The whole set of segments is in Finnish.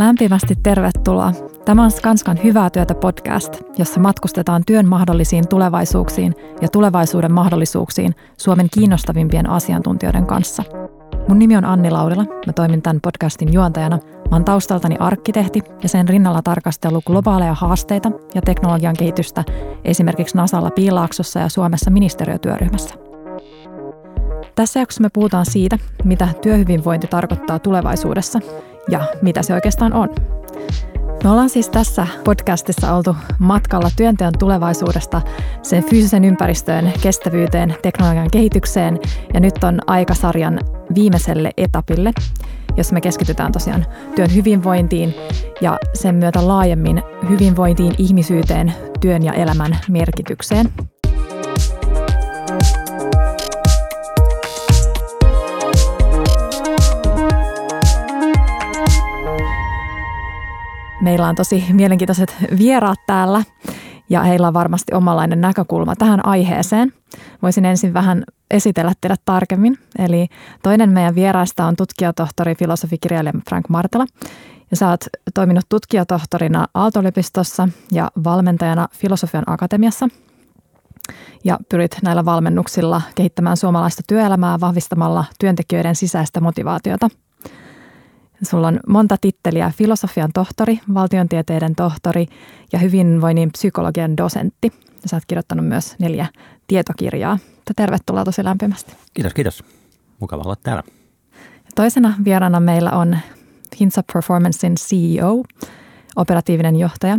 Lämpimästi tervetuloa. Tämä on Skanskan Hyvää työtä podcast, jossa matkustetaan työn mahdollisiin tulevaisuuksiin ja tulevaisuuden mahdollisuuksiin Suomen kiinnostavimpien asiantuntijoiden kanssa. Mun nimi on Anni Laudila, mä toimin tämän podcastin juontajana. Mä oon taustaltani arkkitehti ja sen rinnalla tarkastellut globaaleja haasteita ja teknologian kehitystä esimerkiksi NASAlla Piilaaksossa ja Suomessa ministeriötyöryhmässä. Tässä jaksossa me puhutaan siitä, mitä työhyvinvointi tarkoittaa tulevaisuudessa ja mitä se oikeastaan on. Me ollaan siis tässä podcastissa oltu matkalla työnteon tulevaisuudesta, sen fyysisen ympäristöön, kestävyyteen, teknologian kehitykseen ja nyt on aika sarjan viimeiselle etapille, jossa me keskitytään tosiaan työn hyvinvointiin ja sen myötä laajemmin hyvinvointiin, ihmisyyteen, työn ja elämän merkitykseen. Meillä on tosi mielenkiintoiset vieraat täällä ja heillä on varmasti omanlainen näkökulma tähän aiheeseen. Voisin ensin vähän esitellä teidät tarkemmin. Eli toinen meidän vieraista on tutkijatohtori, filosofikirjailija Frank Martela. Ja sä oot toiminut tutkijatohtorina Aalto-yliopistossa ja valmentajana Filosofian akatemiassa. Ja pyrit näillä valmennuksilla kehittämään suomalaista työelämää vahvistamalla työntekijöiden sisäistä motivaatiota. Sulla on monta titteliä, filosofian tohtori, valtiontieteiden tohtori ja hyvinvoinnin psykologian dosentti. Ja sä oot kirjoittanut myös 4 tietokirjaa. Tervetuloa tosi lämpimästi. Kiitos, kiitos. Mukava olla täällä. Ja toisena vieraana meillä on Hintsa Performancen CEO, operatiivinen johtaja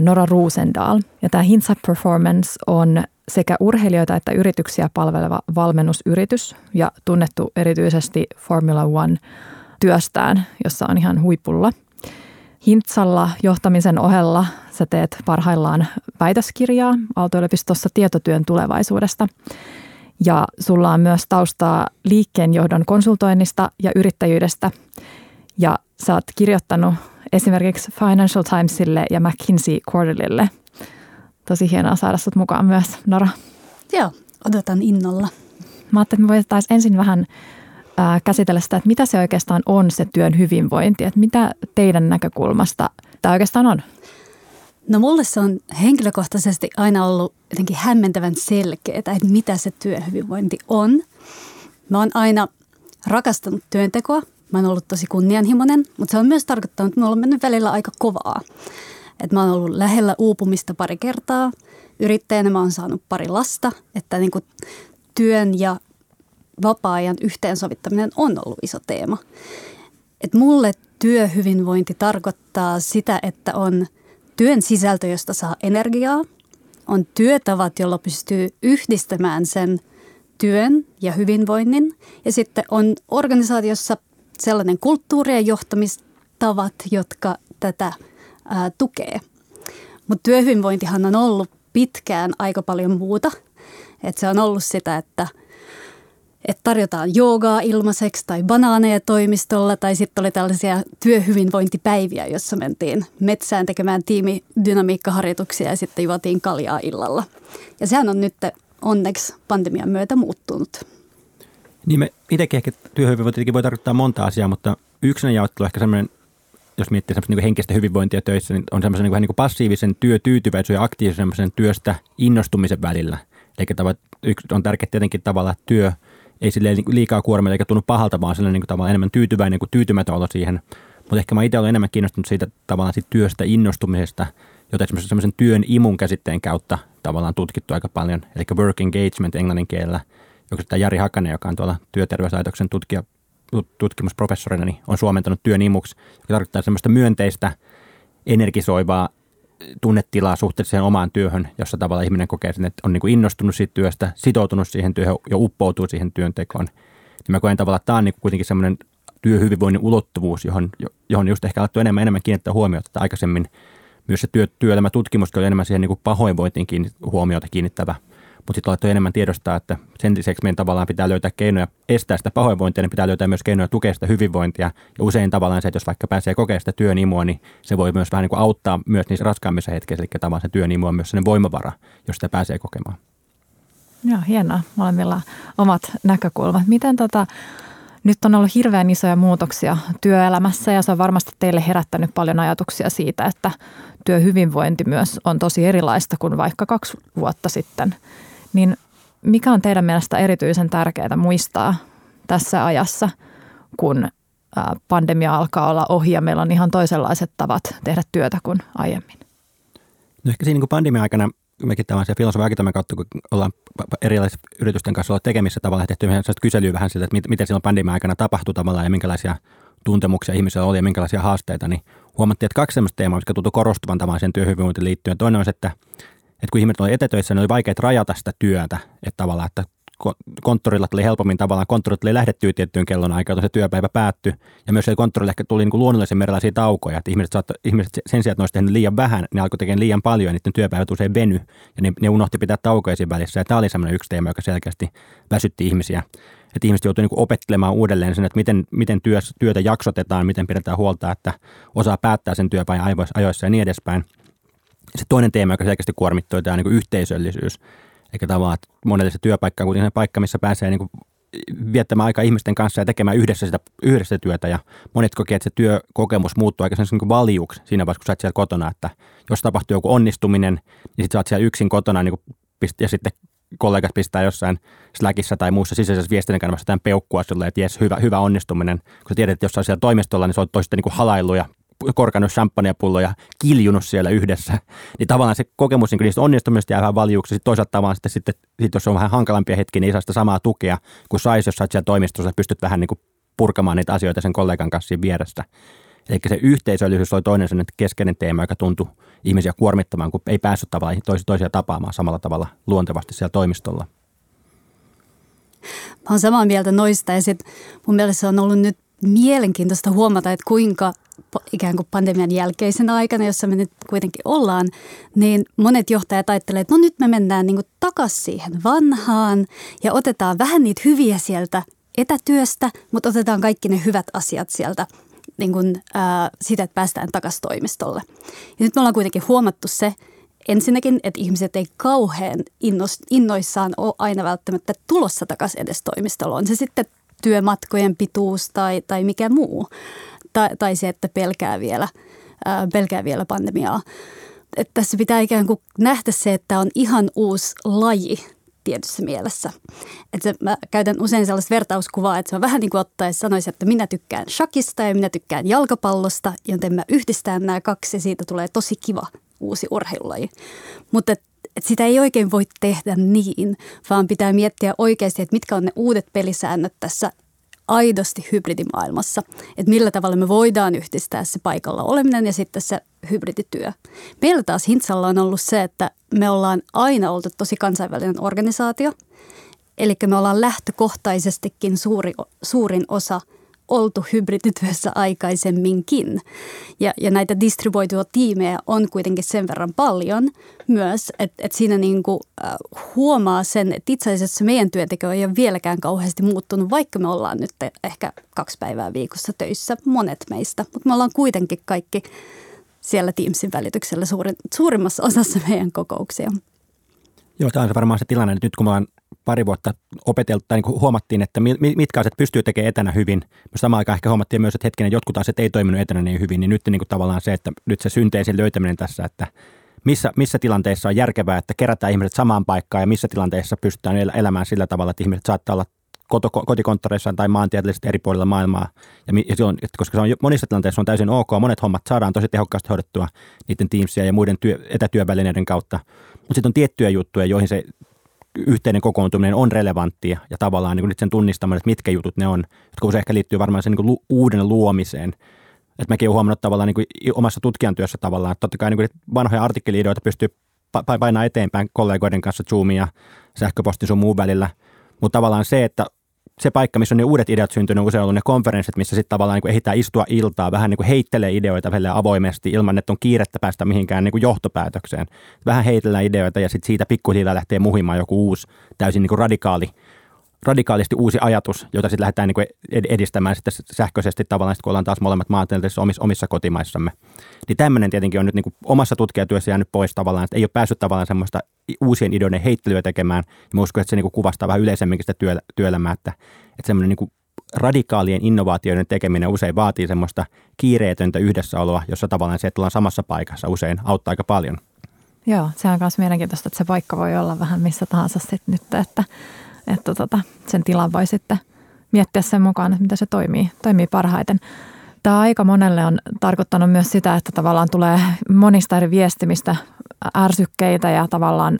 Nora Rosendahl. Ja tämä Hintsa Performance on sekä urheilijoita että yrityksiä palveleva valmennusyritys ja tunnettu erityisesti Formula One työstään, jossa on ihan huipulla. Hintsalla johtamisen ohella sä teet parhaillaan väitöskirjaa Aalto-yliopistossa tietotyön tulevaisuudesta. Ja sulla on myös taustaa liikkeenjohdon konsultoinnista ja yrittäjyydestä. Ja sä oot kirjoittanut esimerkiksi Financial Timesille ja McKinsey Quarterlylle. Tosi hienoa saada sut mukaan myös, Nora. Joo, odotan innolla. Mä ajattelin, että me voitaisiin ensin vähän käsitellä sitä, että mitä se oikeastaan on se työn hyvinvointi, että mitä teidän näkökulmasta tämä oikeastaan on? No mulle se on henkilökohtaisesti aina ollut jotenkin hämmentävän selkeää, että mitä se työn hyvinvointi on. Mä oon aina rakastanut työntekoa, mä oon ollut tosi kunnianhimoinen, mutta se on myös tarkoittanut, että mulla on mennyt välillä aika kovaa. Että mä oon ollut lähellä uupumista pari kertaa, yrittäjänä mä oon saanut 2 lasta, että niin kuin työn ja vapaa-ajan yhteensovittaminen on ollut iso teema. Et mulle työhyvinvointi tarkoittaa sitä, että on työn sisältö, josta saa energiaa, on työtavat, jolla pystyy yhdistämään sen työn ja hyvinvoinnin ja sitten on organisaatiossa sellainen kulttuuri ja johtamistavat, jotka tätä tukee. Mutta työhyvinvointihan on ollut pitkään aika paljon muuta. Et se on ollut sitä, että tarjotaan joogaa ilmaiseksi tai banaaneja toimistolla tai sitten oli tällaisia työhyvinvointipäiviä, jossa mentiin metsään tekemään tiimidynamiikkaharjoituksia ja sitten juotiin kaljaa illalla. Ja sehän on nyt onneksi pandemian myötä muuttunut. Niin me itsekin ehkä työhyvinvointi voi tarkoittaa monta asiaa, mutta yksinä jaottelu ehkä sellainen, jos miettii semmoista niin kuin henkistä hyvinvointia töissä, niin on semmoisen niin vähän niin kuin passiivisen työtyytyväisyyden ja aktiivisen työstä innostumisen välillä. Eli on tärkeää tietenkin tavallaan, että työ ei silleen liikaa kuormita eikä tunnu pahalta, vaan silleen niin tavallaan enemmän tyytyväinen kuin tyytymätön olo siihen. Mutta ehkä mä itse olen enemmän kiinnostunut siitä tavallaan siitä työstä innostumisesta, jota esimerkiksi semmoisen työn imun käsitteen kautta tavallaan tutkittu aika paljon. Eli work engagement englannin kielellä, joka tämä Jari Hakanen, joka on tuolla Työterveyslaitoksen tutkimusprofessorina, niin on suomentanut työn imuksi, joka tarkoittaa semmoista myönteistä, energisoivaa tunnetilaa suhteessa omaan työhön, jossa tavallaan ihminen kokee sen, että on niin kuin innostunut siitä työstä, sitoutunut siihen työhön ja uppoutuu siihen työntekoon. Ja mä koen tavallaan, että tämä on niin kuitenkin semmoinen työhyvinvoinnin ulottuvuus, johon just ehkä alettu enemmän kiinnittää huomiota. Tai aikaisemmin myös se työelämätutkimuskin oli enemmän siihen niin kuin pahoinvointiin huomiota kiinnittävä. Mutta sitten alettu enemmän tiedostaa, että sen lisäksi meidän tavallaan pitää löytää keinoja estää sitä pahoinvointia, niin pitää löytää myös keinoja tukea sitä hyvinvointia. Ja usein tavallaan se, että jos vaikka pääsee kokemaan sitä työn imua, niin se voi myös vähän niin kuin auttaa myös niissä raskaammissa hetkeissä. Eli tavallaan se työn imu on myös sellainen voimavara, jos sitä pääsee kokemaan. Joo, hienoa. Molemmilla omat näkökulmat. Miten Nyt on ollut hirveän isoja muutoksia työelämässä ja se on varmasti teille herättänyt paljon ajatuksia siitä, että työhyvinvointi myös on tosi erilaista kuin vaikka 2 vuotta sitten. Niin mikä on teidän mielestä erityisen tärkeää muistaa tässä ajassa, kun pandemia alkaa olla ohi ja meillä on ihan toisenlaiset tavat tehdä työtä kuin aiemmin? No ehkä siinä niin kuin pandemia-aikana mekin tällaisia filosofian akatemian kautta, kun ollaan erilaisten yritysten kanssa tekemissä tavallaan, tehty kyselyä vähän siltä, että miten silloin pandemia-aikana tapahtui tavallaan ja minkälaisia tuntemuksia ihmisillä oli ja minkälaisia haasteita, niin huomattiin, että 2 sellaista teemaa, jotka tuntui korostuvan tavallaan sen työhyvinvointiin liittyen. Toinen on se, että kun ihmiset oli etätöissä, niin oli vaikea rajata sitä työtä, että tavallaan, että konttorilla tuli helpommin tavallaan, konttorilla tuli lähdettyä tiettyyn kellonaikaan, se työpäivä päättyi ja myös se konttorilla ehkä tuli niin kuin luonnollisen erilaisia taukoja, että ihmiset sen sijaan, että ne olisi tehnyt liian vähän, ne alkoi tekemään liian paljon ja niiden työpäivät usein veny ja ne unohti pitää taukoja siinä välissä ja tämä oli sellainen yksi teema, joka selkeästi väsytti ihmisiä, että ihmiset joutui niin kuin opettelemaan uudelleen sen, että miten työtä jaksotetaan, miten pidetään huolta, että osaa päättää sen työpäivän ajoissa ja niin edespäin. Se toinen teema, joka selkeästi kuormittui, tämä niin kuin yhteisöllisyys. Eikä tavallaan, että monelle se työpaikka on kuitenkin se paikka, missä pääsee niin kuin viettämään aikaa ihmisten kanssa ja tekemään yhdessä työtä. Ja monet kokee, että se työkokemus muuttuu aika niin kuin valjuksi siinä vaiheessa, kun sä oot siellä kotona. Että jos tapahtuu joku onnistuminen, niin sit sä oot siellä yksin kotona niin kuin, ja sitten kollegat pistää jossain Slackissa tai muussa sisäisessä viestinnän kanavassa jotain peukkua silleen, että jes, hyvä onnistuminen. Kun sä tiedät, että jos sä oot siellä toimistolla, niin sä oot sitten niin kuin halaillut ja korkannut champagnepulloja, kiljunut siellä yhdessä, niin tavallaan se kokemus niin niistä onnistumista jää vähän valjuuksi. Sitten toisaalta tavallaan sitten jos on vähän hankalampia hetkiä, niin ei saa sitä samaa tukea kuin saisi, jos sä oot siellä toimistossa, pystyt vähän niin kuin purkamaan niitä asioita sen kollegan kanssa siinä vierestä. Eli se yhteisöllisyys oli toinen sellainen keskeinen teema, joka tuntui ihmisiä kuormittamaan, kun ei päässyt tavallaan toisia tapaamaan samalla tavalla luontevasti siellä toimistolla. Mä oon samaa mieltä noista ja sitten mun mielestä on ollut nyt mielenkiintoista huomata, että kuinka ikään kuin pandemian jälkeisenä aikana, jossa me nyt kuitenkin ollaan, niin monet johtajat ajattelevat, että no nyt me mennään niin kuin takaisin siihen vanhaan ja otetaan vähän niitä hyviä sieltä etätyöstä, mutta otetaan kaikki ne hyvät asiat sieltä niin kuin, sitä, että päästään takaisin toimistolle. Ja nyt me ollaan kuitenkin huomattu se ensinnäkin, että ihmiset ei kauhean innoissaan ole aina välttämättä tulossa takaisin edes toimistolla. On se sitten työmatkojen pituus tai mikä muu. Tai se, että pelkää vielä pandemiaa. Että tässä pitää ikään kuin nähdä se, että on ihan uusi laji tietyssä mielessä. Että mä käytän usein sellaista vertauskuvaa, että se on vähän niin kuin ottaisi sanoisi, että minä tykkään shakista ja minä tykkään jalkapallosta, joten mä yhdistän nämä kaksi ja siitä tulee tosi kiva uusi urheilulaji. Mutta että sitä ei oikein voi tehdä niin, vaan pitää miettiä oikeasti, että mitkä on ne uudet pelisäännöt tässä aidosti hybridimaailmassa, että millä tavalla me voidaan yhdistää se paikalla oleminen ja sitten se hybridityö. Meillä taas Hintsalla on ollut se, että me ollaan aina oltu tosi kansainvälinen organisaatio, eli me ollaan lähtökohtaisestikin suurin osa oltu hybridityössä aikaisemminkin. Ja näitä distribuoitua tiimejä on kuitenkin sen verran paljon myös, että siinä niinku huomaa sen, että itse asiassa meidän työntekijä ei ole vieläkään kauheasti muuttunut, vaikka me ollaan nyt ehkä 2 päivää viikossa töissä, monet meistä. Mutta me ollaan kuitenkin kaikki siellä Teamsin välityksellä suurimmassa osassa meidän kokouksia. Joo, tämä on varmaan se tilanne, että nyt kun me ollaan pari vuotta opeteltu tai niin huomattiin, että mitkä asiat pystyy tekemään etänä hyvin. Samaan aikaan ehkä huomattiin myös, että hetkinen jotkut asiat ei toiminut etänä niin hyvin, niin nyt niin kuin tavallaan se, että nyt se synteisin löytäminen tässä, että missä tilanteissa on järkevää, että kerätään ihmiset samaan paikkaan ja missä tilanteissa pystytään elämään sillä tavalla, että ihmiset saattaa olla kotikonttoreissaan tai maantieteellisesti eri puolilla maailmaa. Ja silloin, koska se on, monissa tilanteissa on täysin ok, monet hommat saadaan tosi tehokkaasti hoidettua niiden Teamsia ja muiden etätyövälineiden kautta. Mutta sitten on tiettyjä juttuja, joihin se yhteinen kokoontuminen on relevanttia ja tavallaan niin nyt sen tunnistamaan, että mitkä jutut ne on, jotka usein ehkä liittyy varmaan sen niin uuden luomiseen. Että mäkin olen huomannut tavallaan niin omassa tutkijan työssä tavallaan, että totta kai niin vanhoja artikkeliidoita pystyy painaa eteenpäin kollegoiden kanssa Zoomia ja sähköpostin sun muun välillä, mutta tavallaan se, että se paikka, missä on ne uudet ideat syntynyt, on usein ollut ne konferenssit, missä sitten tavallaan niin ehditään istua iltaa, vähän niin heittelee ideoita avoimesti ilman, että on kiirettä päästä mihinkään niin johtopäätökseen. Vähän heitellään ideoita ja sitten siitä pikkuhiljaa lähtee muhimaan joku uusi, täysin niin radikaalisti uusi ajatus, jota sitten lähdetään niin edistämään sitten sähköisesti tavallaan, kun ollaan taas molemmat maantieteellisissä omissa kotimaissamme. Niin tämmöinen tietenkin on nyt niin omassa tutkijatyössä jäänyt pois tavallaan, että ei ole päässyt tavallaan semmoista uusien ideoiden heittelyä tekemään. Ja mä uskon, että se niin kuvastaa vähän yleisemminkin sitä työelämää, että semmoinen niin radikaalien innovaatioiden tekeminen usein vaatii semmoista kiireetöntä yhdessäoloa, jossa tavallaan se, että ollaan samassa paikassa usein auttaa aika paljon. Joo, se on myös mielenkiintoista, että se paikka voi olla vähän missä tahansa sitten nyt, että sen tilan voi sitten miettiä sen mukaan, että mitä se toimii parhaiten. Tämä aika monelle on tarkoittanut myös sitä, että tavallaan tulee monista eri viestimistä ärsykkeitä ja tavallaan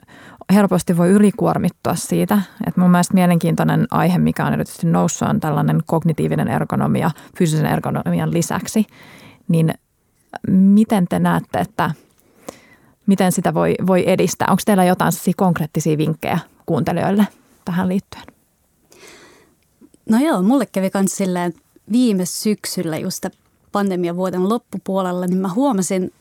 helposti voi ylikuormittua siitä. Et mun mielestä mielenkiintoinen aihe, mikä on erityisesti noussut, on tällainen kognitiivinen ergonomia fyysisen ergonomian lisäksi. Niin miten te näette, että miten sitä voi edistää? Onko teillä jotain konkreettisia vinkkejä kuuntelijoille tähän liittyen? No joo, mulle kävi myös silleen viime syksyllä just pandemiavuoden loppupuolella, niin mä huomasin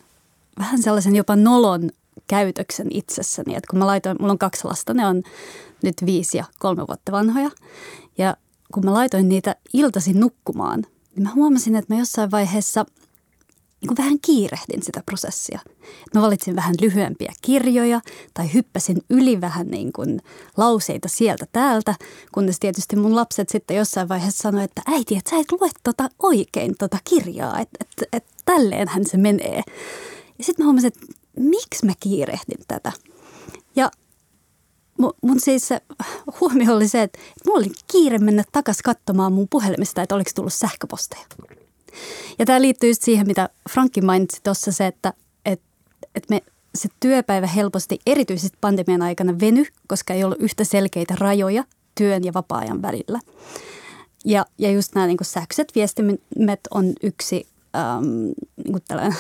vähän sellaisen jopa nolon käytöksen itsessäni. Että kun mä laitoin, mulla on 2 lasta, ne on nyt 5 ja 3 vuotta vanhoja. Ja kun mä laitoin niitä iltaisin nukkumaan, niin mä huomasin, että mä jossain vaiheessa niin vähän kiirehdin sitä prosessia. Mä valitsin vähän lyhyempiä kirjoja tai hyppäsin yli vähän niin kuin lauseita sieltä täältä, kunnes tietysti mun lapset sitten jossain vaiheessa sanoi, että äiti, että sä et lue oikein kirjaa, että tälleenhän se menee. Ja sitten mä huomasin, että miksi mä kiirehdin tätä. Ja mun siis huomio oli se, että mulla oli kiire mennä takaisin katsomaan mun puhelimesta, että oliko tullut sähköposteja. Ja tämä liittyy just siihen, mitä Frankki mainitsi tuossa, se, että se työpäivä helposti erityisesti pandemian aikana venyi, koska ei ollut yhtä selkeitä rajoja työn ja vapaa-ajan välillä. Ja just nämä niin kuin sähköiset viestimet on yksi, niin tällainen,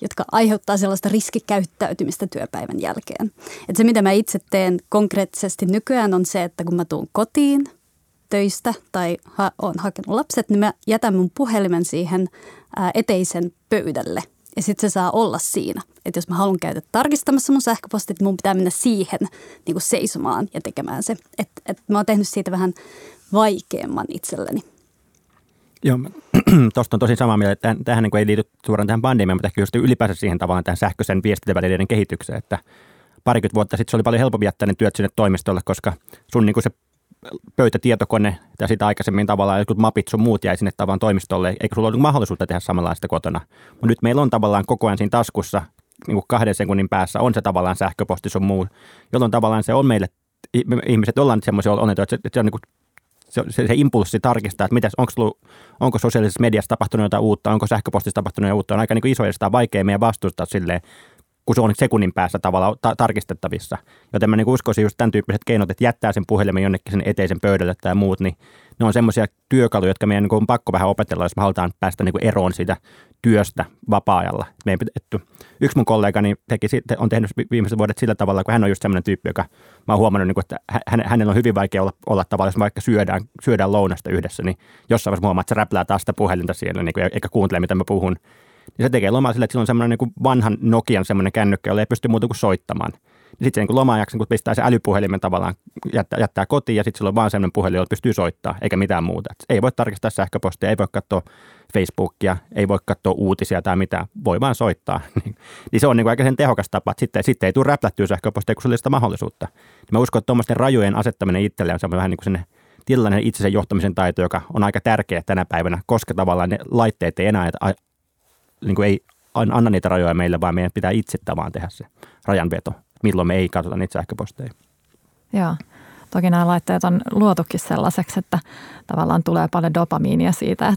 jotka aiheuttaa sellaista riskikäyttäytymistä työpäivän jälkeen. Et se, mitä mä itse teen konkreettisesti nykyään, on se, että kun mä tuun kotiin töistä tai olen hakenut lapset, niin mä jätän mun puhelimen siihen eteisen pöydälle. Ja sitten se saa olla siinä. Että jos mä haluan käydä tarkistamassa mun sähköpostit, niin mun pitää mennä siihen niin kuin seisomaan ja tekemään se. Että mä oon tehnyt siitä vähän vaikeamman itselleni. Joo, tuosta on tosi samaa mieltä, että tämähän niin kuin ei liity suoraan tähän pandemiaan, mutta ehkä just ylipäänsä siihen tavallaan tähän sähköisen viestintävälineiden kehitykseen. Että 20 vuotta sitten se oli paljon helpompi jättää ne työt sinne toimistolle, koska sun niin kuin se pöytätietokone ja sitä aikaisemmin tavallaan jotkut mapit sun muut jäi sinne tavallaan toimistolle, eikä sulla ollut mahdollisuutta tehdä samanlaista kotona. Mutta nyt meillä on tavallaan koko ajan siinä taskussa, niin kuin 2 sekunnin päässä on se tavallaan sähköposti sun muu, jolloin tavallaan se on meille, ihmiset ollaan semmoisia onnetoja, että se on niin kuin se impulssi tarkistaa, että mitäs, onko sosiaalisessa mediassa tapahtunut jotain uutta, onko sähköpostissa tapahtunut jotain uutta, on aika niin kuin iso ja sitä on vaikea meidän vastustaa silleen, kun se on sekunnin päässä tavallaan tarkistettavissa. Joten mä niin uskoisin just tämän tyyppiset keinot, että jättää sen puhelimen jonnekin sen eteisen pöydälle tai muut, niin ne on semmoisia työkaluja, jotka meidän niin on pakko vähän opetella, jos me halutaan päästä niin eroon siitä työstä vapaa-ajalla. Yksi mun kollegani on tehnyt viimeiset vuodet sillä tavalla, kun hän on just semmoinen tyyppi, joka mä oon huomannut, että hänellä on hyvin vaikea olla tavallaan, jos vaikka syödään lounasta yhdessä, niin jossain vaiheessa huomaa, että se räplää taas sitä puhelinta siellä, eikä kuuntele, mitä mä puhun. Ja se tekee lomaa sillä, että sillä on semmoinen niin vanhan Nokian semmoinen kännykkä, jolla ei pysty muuta kuin soittamaan. Sitten se niin loma-ajaksi, kun pistää se älypuhelimen tavallaan, jättää kotiin ja sitten sillä on vaan semmoinen puhelin, jolla pystyy soittamaan, eikä mitään muuta. Et ei voi tarkistaa sähköpostia, ei voi katsoa Facebookia, ei voi katsoa uutisia tai mitään, voi vaan soittaa. Niin se on niin aika sen tehokas tapa, että sitten ei tule räplättyä sähköpostia, kun sillä ei sitä mahdollisuutta. Ja mä uskon, että tuommoisten rajojen asettaminen itselleen on semmoinen vähän niin kuin sen tilanne itsensä johtamisen taito, joka on aika tärkeä tänä päivänä, koska tavallaan ne laitteet ei enää niin kuin ei anna niitä rajoja meille, vaan meidän pitää itse vaan tehdä se rajanveto, milloin me ei katsota niitä sähköposteja. Joo, toki nämä laitteet on luotukin sellaiseksi, että tavallaan tulee paljon dopamiinia siitä,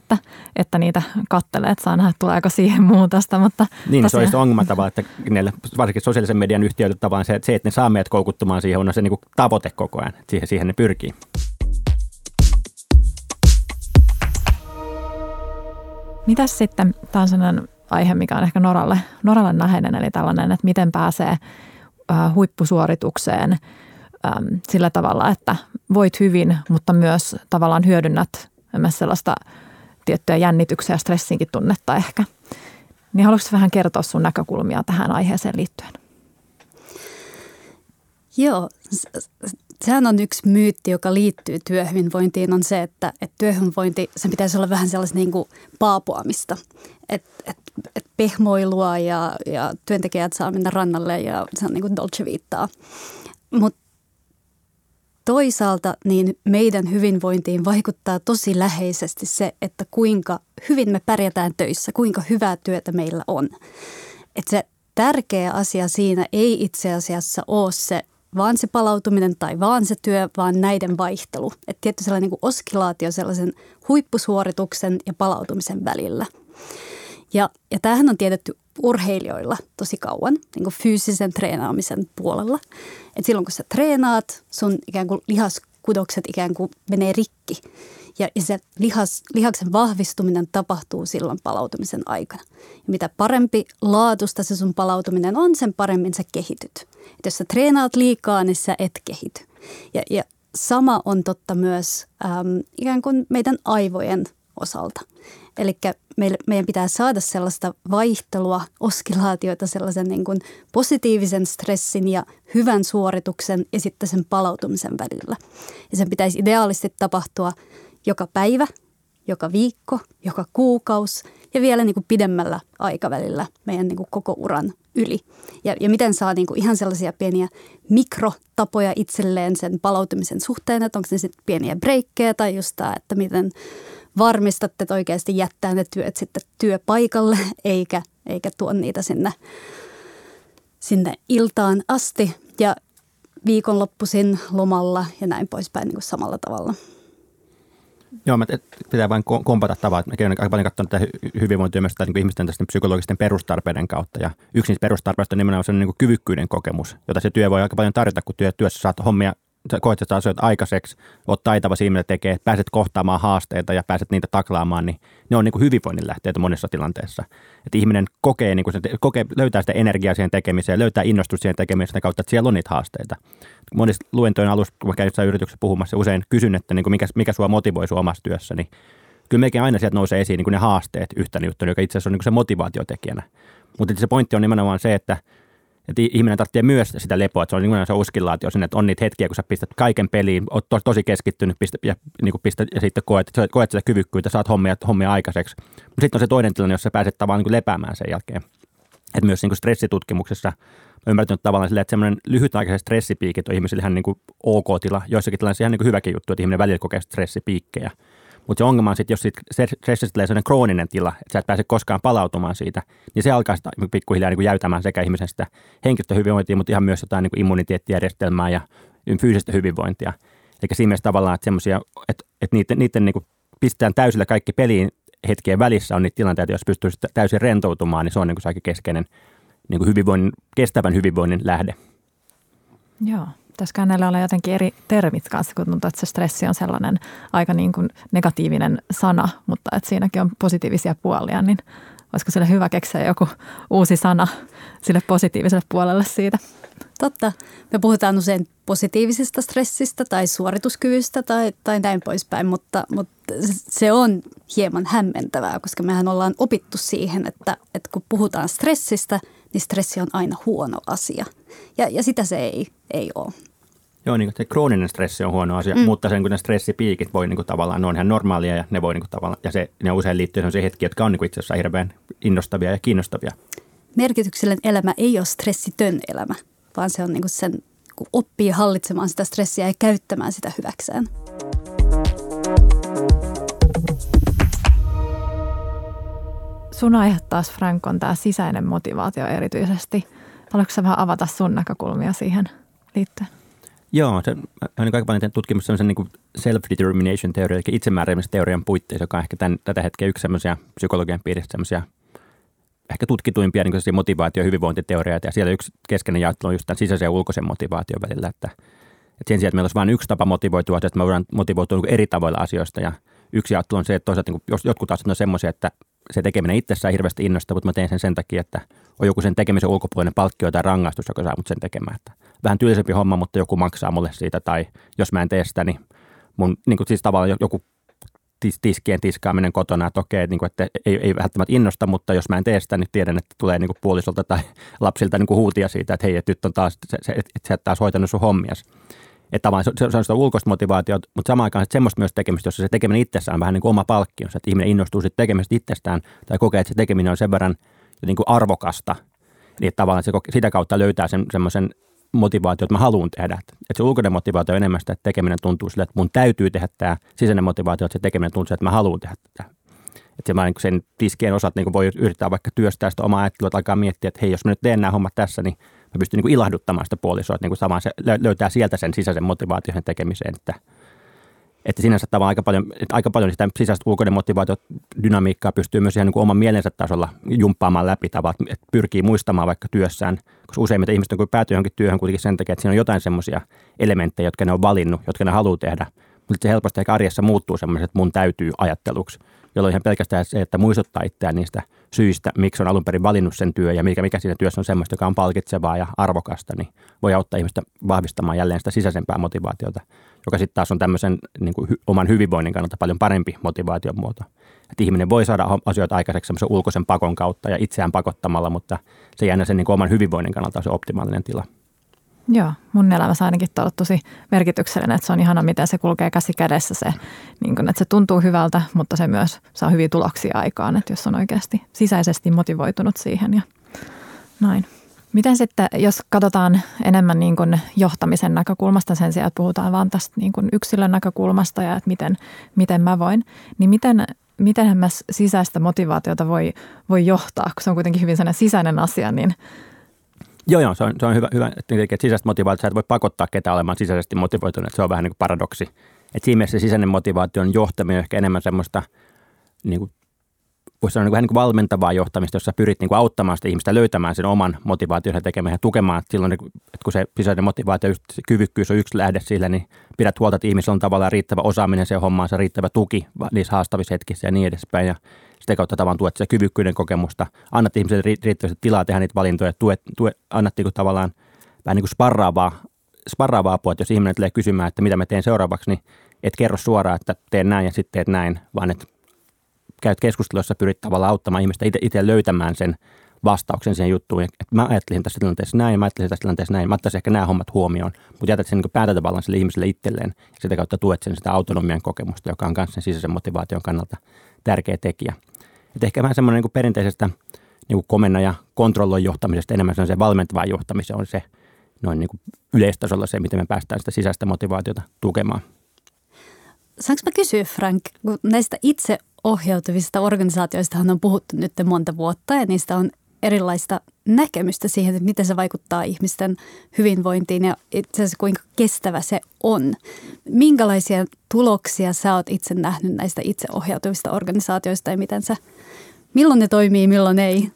että niitä kattelee, että saa nähdä, tuleeko siihen muutosta. Mutta niin, se olisi ongelma tavalla, että niille, varsinkin sosiaalisen median yhtiöille tavallaan se, että ne saa meidät koukuttumaan siihen, on se niin kuin tavoite koko ajan, että siihen ne pyrkii. Mitäs sitten, tämä on sellainen aihe, mikä on ehkä Noralle läheinen, eli tällainen, että miten pääsee huippusuoritukseen sillä tavalla, että voit hyvin, mutta myös tavallaan hyödynnät myös sellaista tiettyä jännityksiä ja stressinkin tunnetta ehkä. Niin haluatko vähän kertoa sun näkökulmia tähän aiheeseen liittyen? Joo, sehän on yksi myytti, joka liittyy työhyvinvointiin, on se, että työhyvinvointi, sen pitäisi olla vähän sellaista niin kuin paapuamista. Et pehmoilua ja työntekijät saa mennä rannalle ja se on niin kuin dolce viittaa. Mutta Toisaalta niin meidän hyvinvointiin vaikuttaa tosi läheisesti se, että kuinka hyvin me pärjätään töissä, kuinka hyvää työtä meillä on. Että se tärkeä asia siinä ei itse asiassa ole se, vaan se palautuminen tai vaan se työ, vaan näiden vaihtelu. Että tietty sellainen niin kuin oskilaatio sellaisen huippusuorituksen ja palautumisen välillä. Ja tämähän on tiedetty urheilijoilla tosi kauan, niin kuin fyysisen treenaamisen puolella. Et silloin kun sä treenaat, sun ikään kuin lihaskudokset ikään kuin menee rikki. Ja se lihaksen vahvistuminen tapahtuu silloin palautumisen aikana. Ja mitä parempi laatusta se sun palautuminen on, sen paremmin sä kehityt. Et jos sä treenaat liikaa, niin sä et kehity. Ja sama on totta myös ikään kuin meidän aivojen osalta. Eli meidän pitää saada sellaista vaihtelua, oskilaatioita sellaisen niin kuin positiivisen stressin ja hyvän suorituksen ja sitten sen palautumisen välillä. Ja sen pitäisi ideaalisti tapahtua joka päivä, joka viikko, joka kuukausi ja vielä niin kuin pidemmällä aikavälillä meidän niin kuin koko uran yli. Ja miten saa niin kuin ihan sellaisia pieniä mikrotapoja itselleen sen palautumisen suhteen, että onko ne sitten pieniä breikkejä tai just tämä, että miten varmistatte, että oikeasti jättää ne työt sitten työpaikalle, eikä tuo niitä sinne iltaan asti ja viikonloppuisin lomalla ja näin poispäin niin kuin samalla tavalla. Joo, mä pitää vain kompata tavallaan. Mäkin olen aika paljon katsonut tätä hyvinvointia myös niin ihmisten tästä psykologisten perustarpeiden kautta. Ja yksi niistä perustarpeista on nimenomaan sellainen niin kuin kyvykkyyden kokemus, jota se työ voi aika paljon tarjota, kun työssä saat hommia, koet, että asioita aikaiseksi, olet taitava siinä, mitä tekee, pääset kohtaamaan haasteita ja pääset niitä taklaamaan, niin ne on niin kuin hyvinvoinnin lähteitä monessa tilanteessa. Että ihminen kokee, niin kuin kokee, löytää sitä energiaa siihen tekemiseen, löytää innostus siihen tekemiseen sitä kautta, että siellä on niitä haasteita. Monissa luentojen alussa, kun mä käyn jossain yrityksessä puhumassa, usein kysyn, että niin kuin mikä sua motivoi sun omassa työssä, niin kyllä mekin aina sieltä nousee esiin niin kuin ne haasteet yhtenä juttuna, joka itse asiassa on niin kuin se motivaatiotekijänä. Mutta se pointti on nimenomaan se, että ihminen tarvitsee myös sitä lepoa, että se on niin se oskillaatio sinne, että on niitä hetkiä, kun sä pistät kaiken peliin, oot tosi keskittynyt ja sitten koet sitä kyvykkyyttä, saat hommia aikaiseksi. Mutta sitten on se toinen tilanne, jossa pääset tavallaan niin lepäämään sen jälkeen. Et myös niin stressitutkimuksessa mä ymmärtänyt että tavallaan silleen, että semmoinen lyhytaikaisen stressipiikit on ihmisille ihan niin ok-tila. Joissakin tilanteissa ihan niin hyväkin juttu, että ihminen välillä kokee stressipiikkejä. Mutta se ongelma on sitten, jos stressistä tulee sellainen krooninen tila, että sä et pääse koskaan palautumaan siitä, niin se alkaa sitä pikkuhiljaa niin kuin jäytämään sekä ihmisen sitä henkistä hyvinvointia, mutta ihan myös jotain niin kuin immuniteettijärjestelmää ja fyysistä hyvinvointia. Eli siinä mielessä tavallaan, että semmoisia, että niiden niin kuin pistetään täysillä kaikki peliin hetkien välissä on niitä tilanteita, jos pystyy täysin rentoutumaan, niin se on niin kuin se aika keskeinen niin kuin kestävän hyvinvoinnin lähde. Joo. Pitäisikö näillä olla jotenkin eri termit kanssa, kun tuntuu, että se stressi on sellainen aika niin kuin negatiivinen sana, mutta että siinäkin on positiivisia puolia, niin olisiko sille hyvä keksiä joku uusi sana sille positiiviselle puolelle siitä? Totta. Me puhutaan usein positiivisesta stressistä tai suorituskyvystä tai näin poispäin, mutta se on hieman hämmentävää, koska mehän ollaan opittu siihen, että kun puhutaan stressistä, niin stressi on aina huono asia ja sitä se ei ole. Joo, niin se krooninen stressi on huono asia, mutta sen kun ne stressipiikit voi niin kuin, tavallaan, ne on ihan normaalia ja ne voi niin kuin, tavallaan, ja ne usein liittyy sellaisiin hetkiin, jotka on niin kuin, itse asiassa hirveän innostavia ja kiinnostavia. Merkityksellinen elämä ei ole stressitön elämä, vaan se on niin kuin sen, kun oppii hallitsemaan sitä stressiä ja käyttämään sitä hyväkseen. Sun aihe taas, Frank, on tämä sisäinen motivaatio erityisesti. Haluatko sä vähän avata sun näkökulmia siihen liittyen? Joo, se on aika paljon tutkimus sellaisen niin kuin self-determination teoria, eli itsemääräämisteorian puitteissa, joka on ehkä tätä hetkeä yksi sellaisia psykologian piirissä sellaisia ehkä tutkituimpia niin kuin motivaatio- ja hyvinvointiteorioita, ja siellä yksi keskeinen jaottelu on just tämän sisäisen ja ulkoisen motivaation välillä, että sen sijaan, että meillä olisi vain yksi tapa motivoitua asioista, että me voidaan motivoitua niin kuin eri tavoilla asioista, ja yksi jaottelu on se, että toisaalta niin kuin jotkut asiat on semmoisia, että se tekeminen itsessään hirveästi innostaa, mutta mä teen sen takia, että on joku sen tekemisen ulkopuolinen palkkio tai rangaistus, joka saa mut sen tekemään. Vähän tylsempi homma, mutta joku maksaa mulle siitä tai jos mä en tee sitä, niin mun niin kuin siis tavallaan joku tiskien tiskaaminen kotona, että okei, niin kuin, että ei välttämättä innosta, mutta jos mä en tee sitä, niin tiedän, että tulee niin kuin puolisolta tai lapsilta niin kuin huutia siitä, että hei, että nyt on taas, että sä et taas hoitanut sun hommias. Että tavallaan se on sitä ulkoista motivaatiota, mutta samaan aikaan semmoista myös tekemistä, jossa se tekeminen itsessään on vähän niin kuin oma palkkionsa, että ihminen innostuu sitten tekemistä itsestään tai kokee, että se tekeminen on sen verran niin kuin arvokasta. Eli tavallaan sitä kautta löytää semmoisen motivaatio, että mä haluan tehdä. Että se ulkoinen motivaatio on enemmän sitä, että tekeminen tuntuu sille, että mun täytyy tehdä tämä. Sisäinen motivaatio, että se tekeminen tuntuu sille, että mä haluan tehdä tämä. Että sen tiskien osat niin voi yrittää vaikka työstää sitä omaa ajattelua, että alkaa miettiä, että hei, jos mä nyt teen nämä hommat tässä, niin mä pystyn niin ilahduttamaan sitä puolisoa, että niin samaan se löytää sieltä sen sisäisen motivaation tekemiseen. Että sinänsä tavallaan aika paljon sitä sisäistä ulkoinen motivaatiodynamiikkaa pystyy myös ihan niin kuin oman mielensä tasolla jumppaamaan läpi tavalla, että pyrkii muistamaan vaikka työssään, koska useimmiten ihmiset on päätyy johonkin työhön kuitenkin sen takia, että siinä on jotain semmoisia elementtejä, jotka ne on valinnut, jotka ne haluaa tehdä, mutta se helposti ehkä arjessa muuttuu semmoiset, että mun täytyy ajatteluksi, jolloin ihan pelkästään se, että muistuttaa itseään niistä syistä, miksi on alun perin valinnut sen työn ja mikä siinä työssä on semmoista, joka on palkitsevaa ja arvokasta, niin voi auttaa ihmistä vahvistamaan jälleen sitä sisäisempää motivaatiota, joka sitten taas on tämmöisen niin kuin oman hyvinvoinnin kannalta paljon parempi motivaation muoto. Että ihminen voi saada asioita aikaiseksi semmoisen ulkoisen pakon kautta ja itseään pakottamalla, mutta se ei aina sen niin kuin oman hyvinvoinnin kannalta ole se optimaalinen tila. Joo, mun elämässä ainakin on ollut tosi merkityksellinen, että se on ihana, miten se kulkee käsi kädessä se, niin kun, että se tuntuu hyvältä, mutta se myös saa hyviä tuloksia aikaan, että jos on oikeasti sisäisesti motivoitunut siihen ja näin. Miten sitten, jos katsotaan enemmän niin kun johtamisen näkökulmasta sen sijaan, että puhutaan vaan tästä niin kun yksilön näkökulmasta ja että miten mä voin, niin miten mä sisäistä motivaatiota voi johtaa, kun se on kuitenkin hyvin sellainen sisäinen asia, niin Joo, se on hyvä, että sisäistä motivaatiota, sä et voi pakottaa ketään olemaan sisäisesti motivoitunut, että se on vähän niin kuin paradoksi. Että siinä mielessä sisäinen motivaation johtaminen on ehkä enemmän semmoista, niin kuin, voisi sanoa, vähän niin kuin valmentavaa johtamista, jossa pyrit niin kuin auttamaan sitä ihmistä löytämään sen oman motivaation ja tekemään ja tukemaan. Että silloin, että kun se sisäinen motivaatio, just se kyvykkyys on yksi lähde sillä, niin pidät huolta, että ihmisellä on tavallaan riittävä osaaminen se hommaansa, riittävä tuki niissä haastavissa hetkissä ja niin edespäin. Ja sitä kautta tavallaan tuet sitä kyvykkyyden kokemusta, annat ihmisille riittävästi tilaa tehdä niitä valintoja, annat tavallaan vähän niin kuin sparraavaa apua, että jos ihminen tulee kysymään, että mitä mä teen seuraavaksi, niin et kerro suoraan, että teen näin ja sitten teet näin, vaan että käyt keskustelussa, pyrit tavallaan auttamaan ihmistä itse löytämään sen vastauksen siihen juttuun, että mä ajattelin tässä tilanteessa näin, mä ottaisin ehkä nämä hommat huomioon, mutta jätät sen niin päätäntävallan sille ihmiselle itselleen ja sitä kautta tuet sen sitä autonomian kokemusta, joka on myös sen sisäisen motivaation kannalta tärkeä tekijä. Et ehkä vähän semmoinen niin perinteisestä niin komenna- ja kontrollon johtamisesta enemmän se valmentavaa johtamista on se noin niin yleistasolla se, miten me päästään sitä sisäistä motivaatiota tukemaan. Saanko mä kysyä, Frank, kun näistä itseohjautuvista organisaatioistahan on puhuttu nyt monta vuotta ja niistä on erilaista näkemystä siihen, että miten se vaikuttaa ihmisten hyvinvointiin ja itse asiassa kuinka kestävä se on. Minkälaisia tuloksia sä oot itse nähnyt näistä itseohjautuvista organisaatioista ja miten sä, milloin ne toimii, milloin ei?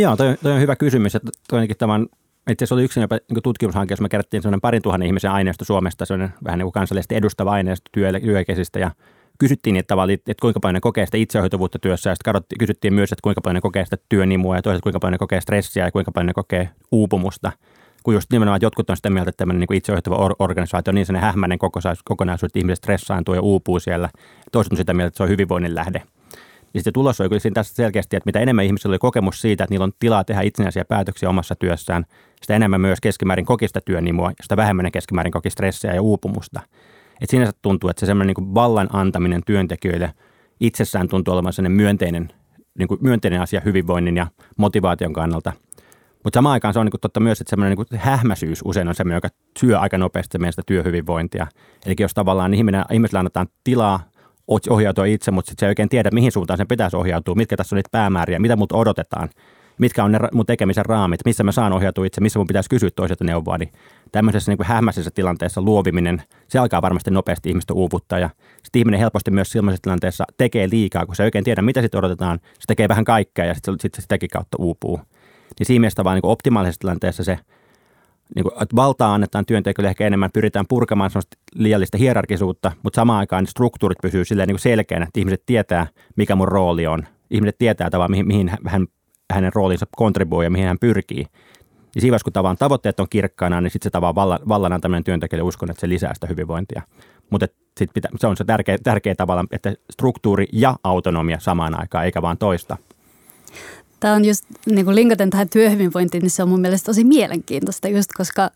Joo, toi on hyvä kysymys. Itse asiassa oli yksi niin tutkimushanke, jossa me kerättiin sellainen 2,000 ihmisen aineisto Suomesta, sellainen vähän niin kuin kansallisesti edustava aineisto työikäisistä ja kysyttiin, että kuinka paljon ne kokee sitä itseohjautuvuutta työssä ja sitten kysyttiin myös, että kuinka paljon ne kokee sitä työnimua ja toisaalta kuinka paljon ne kokee stressiä ja kuinka paljon ne kokee uupumusta. Kun just nimenomaan, että jotkut on sitä mieltä, että tämmöinen niin itseohjautuva organisaatio on niin sellainen hähmäinen kokonaisuus, että ihmiset stressaantuu ja uupuu siellä. Toiset on sitä mieltä, että se on hyvinvoinnin lähde. Ja sitten tulos oli kyllä tässä selkeästi, että mitä enemmän ihmisillä oli kokemus siitä, että niillä on tilaa tehdä itsenäisiä päätöksiä omassa työssään, sitä enemmän myös keskimäärin koki sitä työnimua ja sitä vähemmän ne keskimäärin koki stressiä ja uupumusta. Että sinänsä tuntuu, että se semmoinen niin vallan antaminen työntekijöille itsessään tuntuu olevan sellainen myönteinen asia hyvinvoinnin ja motivaation kannalta. Mutta samaan aikaan se on niin totta myös, että semmoinen niin hähmäisyys usein on semmoinen, joka syö aika nopeasti meidän sitä työhyvinvointia. Eli jos tavallaan ihmisillä annetaan tilaa ohjautua itse, mutta sitten se ei oikein tiedä, mihin suuntaan sen pitäisi ohjautua, mitkä tässä on niitä päämääriä, mitä mut odotetaan. Mitkä on ne mun tekemisen raamit, missä mä saan ohjautua itse, missä mun pitäisi kysyä toiselta neuvoa, niin tämmöisessä niin kuin hähmäisessä tilanteessa luoviminen, se alkaa varmasti nopeasti ihmistä uuvuttaa ja sitten ihminen helposti myös sellaisessa tilanteessa tekee liikaa, kun se ei oikein tiedä, mitä sitten odotetaan, se tekee vähän kaikkea ja sitten se sitäkin kautta uupuu. Niin siinä mielessä vaan niin kuin optimaalisessa tilanteessa se, niin kuin, että valtaa annetaan työntekijöille ehkä enemmän, pyritään purkamaan sellaista liiallista hierarkisuutta, mutta samaan aikaan struktuurit pysyy silleen niin kuin selkeänä, että ihmiset tietää, mikä mun rooli on. Ihmiset tietää tavallaan, mihin hänen roolinsa kontribuoi ja mihin hän pyrkii. Ja siinä vaiheessa, kun tavallaan tavoitteet on kirkkaana, niin sitten se tavallaan vallan antaminen työntekijälle uskon, että se lisää sitä hyvinvointia. Mutta se on se tärkeä tavalla, että struktuuri ja autonomia samaan aikaan, eikä vaan toista. Tämä on just, niin kuin linkaten tähän työhyvinvointiin, niin se on mun mielestä tosi mielenkiintoista just, koska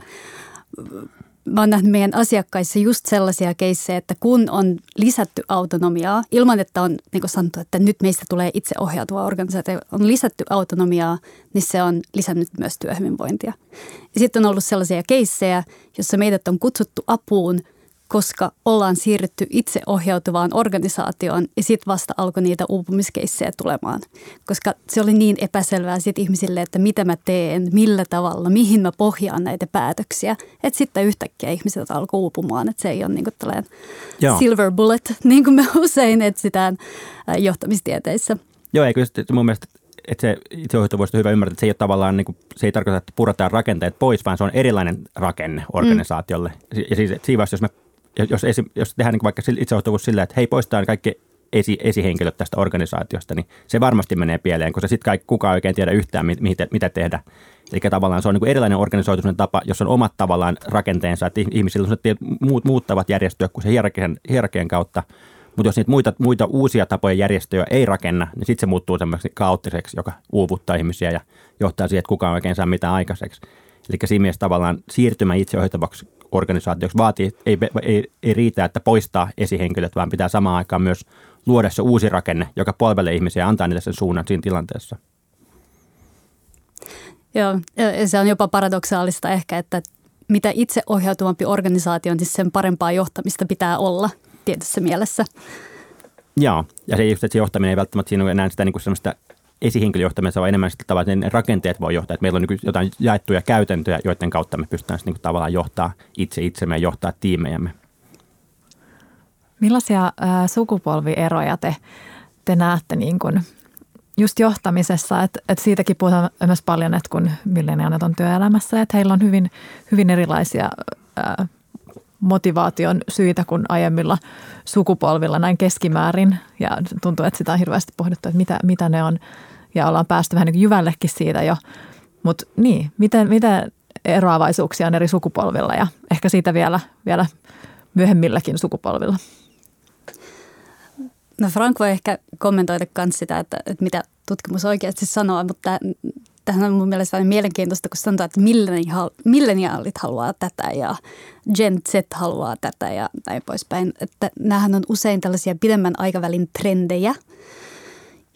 Mä oon nähnyt meidän asiakkaissa just sellaisia keissejä, että kun on lisätty autonomiaa, ilman että on niin kuin sanottu, että nyt meistä tulee itse ohjautuva organisaatio, on lisätty autonomiaa, niin se on lisännyt myös työhyvinvointia. Ja sitten on ollut sellaisia keissejä, jossa meidät on kutsuttu apuun, koska ollaan siirrytty itse ohjautuvaan organisaatioon ja sitten vasta alkoi niitä uupumiskeissejä tulemaan. Koska se oli niin epäselvää sitten ihmisille, että mitä mä teen, millä tavalla, mihin mä pohjaan näitä päätöksiä. Että sitten yhtäkkiä ihmiset alkoi uupumaan, että se ei ole niin kuin tällainen silver bullet, niin kuin me usein etsitään johtamistieteissä. Joo, ei kyllä mun mielestä, että se itseohjautuvuus on hyvä ymmärtää, että se ei ole tavallaan, niin kuin, se ei tarkoita, että purataan rakenteet pois, vaan se on erilainen rakenne organisaatiolle. Ja siis siinä vaiheessa, jos tehdään niin vaikka itseohjautuvuus sillä, että hei, poistetaan kaikki esihenkilöt tästä organisaatiosta, niin se varmasti menee pieleen, koska sitten kukaan oikein tiedä yhtään, mitä tehdä. Eli tavallaan se on niin erilainen organisoitumisen tapa, jossa on omat tavallaan rakenteensa, että ihmisillä muut tavat järjestyä kuin se hierarkian kautta. Mutta jos niitä muita uusia tapoja järjestöjä ei rakenna, niin sitten se muuttuu semmoiseksi kaoottiseksi, joka uuvuttaa ihmisiä ja johtaa siihen, että kukaan oikein saa mitään aikaiseksi. Eli siinä mielessä tavallaan siirtymä itseohjautavaksi organisaatioksi vaatii, ei riitä, että poistaa esihenkilöt, vaan pitää samaan aikaan myös luoda se uusi rakenne, joka palvelee ihmisiä ja antaa niille sen suunnan siinä tilanteessa. Joo, se on jopa paradoksaalista ehkä, että mitä itseohjautuvampi organisaatio on, niin sen parempaa johtamista pitää olla tietyssä mielessä. Joo, ja se just, että se johtaminen ei välttämättä siinä ole enää sitä niin kuin sellaista esihenkilöjohtamisessa on enemmän sitä tavalla, että ne rakenteet voi johtaa. Että meillä on jotain jaettuja käytäntöjä, joiden kautta me pystytään niin tavallaan johtaa itsemme ja johtaa tiimejämme. Millaisia sukupolvieroja te näette niin kun just johtamisessa? Et siitäkin puhutaan myös paljon, että kun milleniaalit on työelämässä, että heillä on hyvin, hyvin erilaisia motivaation syitä kuin aiemmilla sukupolvilla näin keskimäärin. Ja tuntuu, että sitä on hirveästi pohdittu, että mitä ne on. Ja ollaan päästy vähän niin kuin jyvällekin siitä jo. Mutta niin, miten eroavaisuuksia on eri sukupolvilla ja ehkä siitä vielä myöhemmilläkin sukupolvilla? No Frank voi ehkä kommentoida myös sitä, että mitä tutkimus oikeasti sanoo, mutta tähän on mun mielestä vähän mielenkiintoista, kun sanotaan, että milleniaalit haluaa tätä ja Gen Z haluaa tätä ja näin poispäin. Että nämähän on usein tällaisia pidemmän aikavälin trendejä,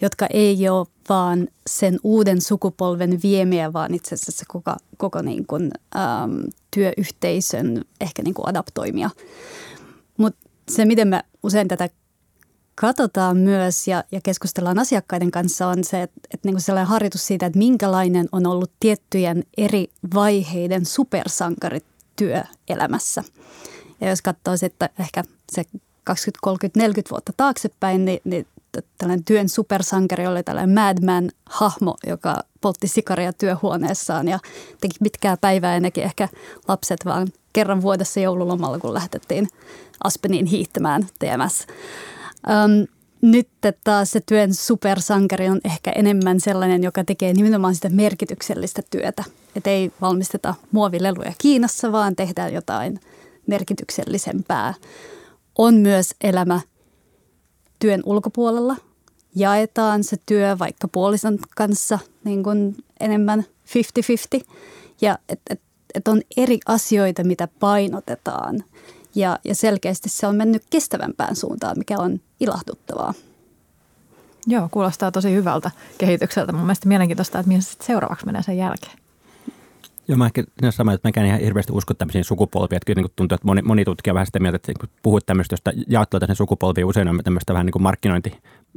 jotka ei ole vaan sen uuden sukupolven viemiä, vaan itse asiassa koko niin kuin, työyhteisön ehkä niin kuin adaptoimia. Mutta se, miten me usein tätä katsotaan myös ja keskustellaan asiakkaiden kanssa on se, että niinku sellainen harjoitus siitä, että minkälainen on ollut tiettyjen eri vaiheiden supersankarityö elämässä. Ja jos katsoo sitten ehkä se 20, 30, 40 vuotta taaksepäin, niin tällainen työn supersankari oli tällainen madman-hahmo, joka poltti sikaria työhuoneessaan ja teki pitkää päivää ja näki ehkä lapset vaan kerran vuodessa joululomalla, kun lähdettiin Aspeniin hiihtämään TMS. Nyt taas se työn supersankari on ehkä enemmän sellainen, joka tekee nimenomaan sitä merkityksellistä työtä. Että ei valmisteta muovileluja Kiinassa, vaan tehdään jotain merkityksellisempää. On myös elämä työn ulkopuolella. Jaetaan se työ vaikka puolison kanssa niin kuin enemmän 50-50. Ja et on eri asioita, mitä painotetaan. Ja selkeästi se on mennyt kestävämpään suuntaan, mikä on ilahduttavaa. Joo, kuulostaa tosi hyvältä kehitykseltä. Mun mielestä mielenkiintoista, että mihin se seuraavaksi menee sen jälkeen. Joo, mä ehkä siinä sama, että mäkään ihan hirveästi usko tämmöisiin sukupolviin. Että kyllä niin tuntuu, että moni tutkija vähän sitä mieltä, että kun puhut tämmöistä, josta jaottelua tämmöisen sukupolviin, usein on tämmöistä vähän niin kuin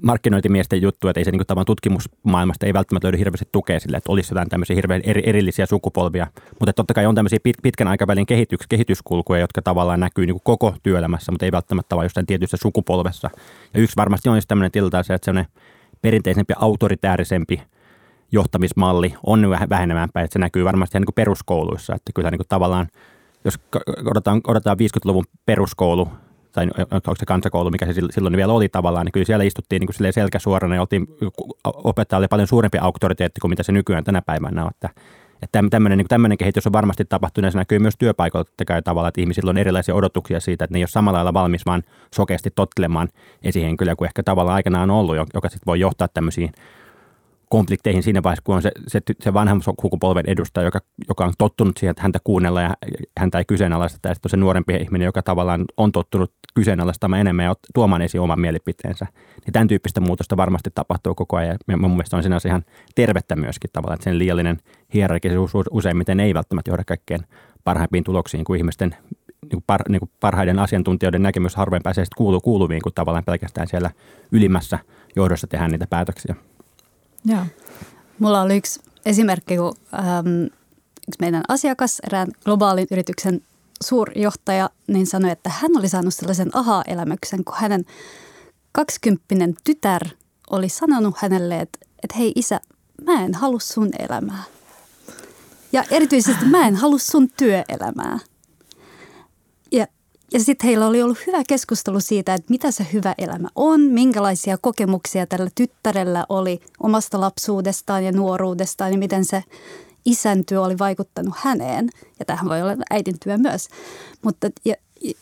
markkinointimiesten juttu, että ei se niin kuin tavallaan tutkimusmaailmasta ei välttämättä löydy hirveästi tukea sille, että olisi jotain tämmöisiä hirveän erillisiä sukupolvia. Mutta totta kai on tämmöisiä pitkän aikavälin kehityskulkuja, jotka tavallaan näkyy niin kuin koko työelämässä, mutta ei välttämättä vaan jostain tietyssä sukupolvessa. Ja yksi varmasti on tämmöinen tilanteessa, että semmoinen perinteisempi, autoritäärisempi johtamismalli on vähenemään päin, että se näkyy varmasti ihan niin kuin peruskouluissa, että kyllä niin kuin tavallaan, jos odotetaan 50-luvun peruskoulu, tai onko se kansakoulu, mikä se silloin vielä oli tavallaan, niin kyllä siellä istuttiin niin kuin selkäsuorana ja opettaja oli paljon suurempi auktoriteetti kuin mitä se nykyään tänä päivänä on, että tämmöinen kehitys on varmasti tapahtunut ja se näkyy myös työpaikoilla totta kai tavallaan, että ihmisillä on erilaisia odotuksia siitä, että ne ei ole samalla lailla valmis vaan sokeasti tottelemaan esihenkilöä kuin ehkä tavallaan aikanaan on ollut, joka sitten voi johtaa tämmöisiin konflikteihin siinä vaiheessa, kun on se vanhemman sukupolven edustaja, joka on tottunut siihen, että häntä kuunnellaan ja häntä ei kyseenalaisteta. Ja sitten on se nuorempi ihminen, joka tavallaan on tottunut kyseenalaistamaan enemmän ja tuomaan esiin oman mielipiteensä. Ja tämän tyyppistä muutosta varmasti tapahtuu koko ajan. Ja mun mielestä on sinänsä ihan tervettä myöskin tavallaan, että sen liiallinen hierarkisuus useimmiten ei välttämättä johda kaikkein parhaimpiin tuloksiin, kun ihmisten parhaiden asiantuntijoiden näkemys harvoin pääsee kuuluviin, kun tavallaan pelkästään siellä ylimmässä johdossa tehdään niitä päätöksiä. Joo. Mulla oli yksi esimerkki, kun yksi meidän asiakas, erään globaalin yrityksen suurjohtaja, niin sanoi, että hän oli saanut sellaisen aha-elämyksen, kun hänen 20-vuotias tytär oli sanonut hänelle, että hei isä, mä en halua sun elämää. Ja erityisesti mä en halua sun työelämää. Ja sitten heillä oli ollut hyvä keskustelu siitä, että mitä se hyvä elämä on, minkälaisia kokemuksia tällä tyttärellä oli omasta lapsuudestaan ja nuoruudestaan ja miten se isän työ oli vaikuttanut häneen. Ja tämähän voi olla äidin työ myös. Mutta,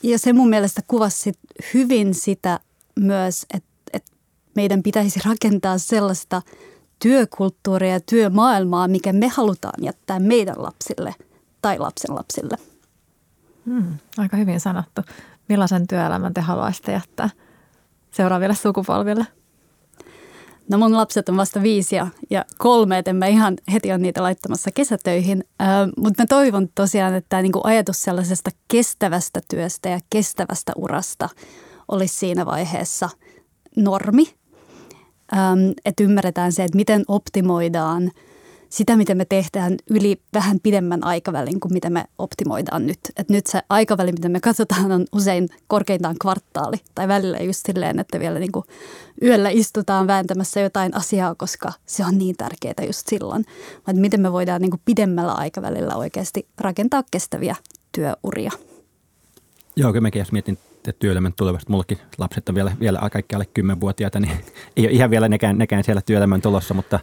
ja se mun mielestä kuvasi hyvin sitä myös, että meidän pitäisi rakentaa sellaista työkulttuuria ja työmaailmaa, mikä me halutaan jättää meidän lapsille tai lapsenlapsille. Aika hyvin sanottu. Millaisen työelämän te haluaisitte jättää seuraaville sukupolville? No mun lapset on vasta 5 ja 3, et en mä ihan heti ole niitä laittamassa kesätöihin. Mutta mä toivon tosiaan, että tämä niinku ajatus sellaisesta kestävästä työstä ja kestävästä urasta olisi siinä vaiheessa normi. Että ymmärretään se, että miten optimoidaan sitä, mitä me tehdään yli vähän pidemmän aikavälin kuin mitä me optimoidaan nyt. Et nyt se aikaväli, mitä me katsotaan, on usein korkeintaan kvartaali. Tai välillä just silleen, että vielä niin kuin yöllä istutaan vääntämässä jotain asiaa, koska se on niin tärkeää just silloin. Vaan miten me voidaan niin kuin pidemmällä aikavälillä oikeasti rakentaa kestäviä työuria. Joo, kyllä mäkin jos mietin työelämän tulevasta. Mullakin lapset on vielä kaikki alle 10-vuotiaita, niin ei ole ihan vielä nekään siellä työelämän tulossa, mutta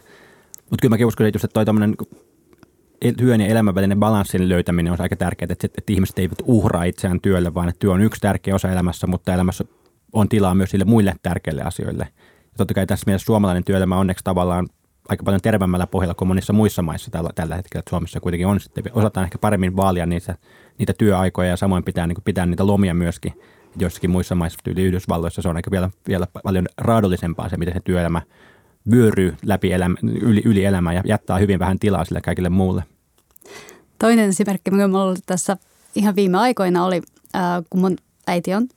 kyllä mäkin uskon, että toi tämmöinen työn ja elämän välinen balanssin löytäminen on aika tärkeää, että ihmiset eivät uhraa itseään työlle, vaan että työ on yksi tärkeä osa elämässä, mutta elämässä on tilaa myös sille muille tärkeille asioille. Ja totta kai tässä mielessä suomalainen työelämä on onneksi tavallaan aika paljon terveemmällä pohjalla kuin monissa muissa maissa tällä hetkellä. Suomessa kuitenkin on sitten, osataan ehkä paremmin vaalia niitä työaikoja ja samoin pitää, niin kuin pitää niitä lomia myöskin. Joissakin muissa maissa, tyyli Yhdysvalloissa, se on aika vielä paljon raadollisempaa se, miten se työelämä vyöryy läpi yli elämää ja jättää hyvin vähän tilaa sille kaikille muulle. Toinen esimerkki, mikä minulla oli tässä ihan viime aikoina, oli kun mun äiti on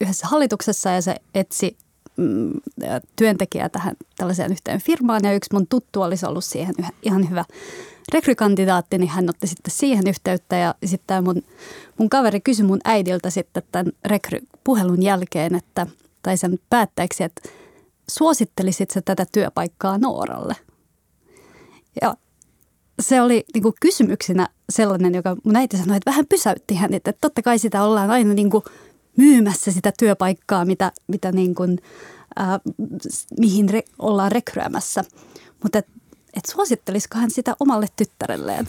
yhdessä hallituksessa ja se etsi työntekijää tähän tällaiseen yhteen firmaan ja yksi mun tuttu olisi ollut siihen ihan hyvä rekrykandidaatti, niin hän otti sitten siihen yhteyttä ja sitten mun kaveri kysyi mun äidiltä sitten tämän rekrypuhelun jälkeen, tai sen päätteeksi, että suosittelisit sä tätä työpaikkaa Nooralle? Ja se oli niin kuin kysymyksinä sellainen, joka mun äiti sanoi, että vähän pysäytti hänet, että totta kai sitä ollaan aina niin kuin myymässä sitä työpaikkaa, mitä niin kuin, mihin ollaan rekryymässä, mutta että suosittelisiko hän sitä omalle tyttärelleen,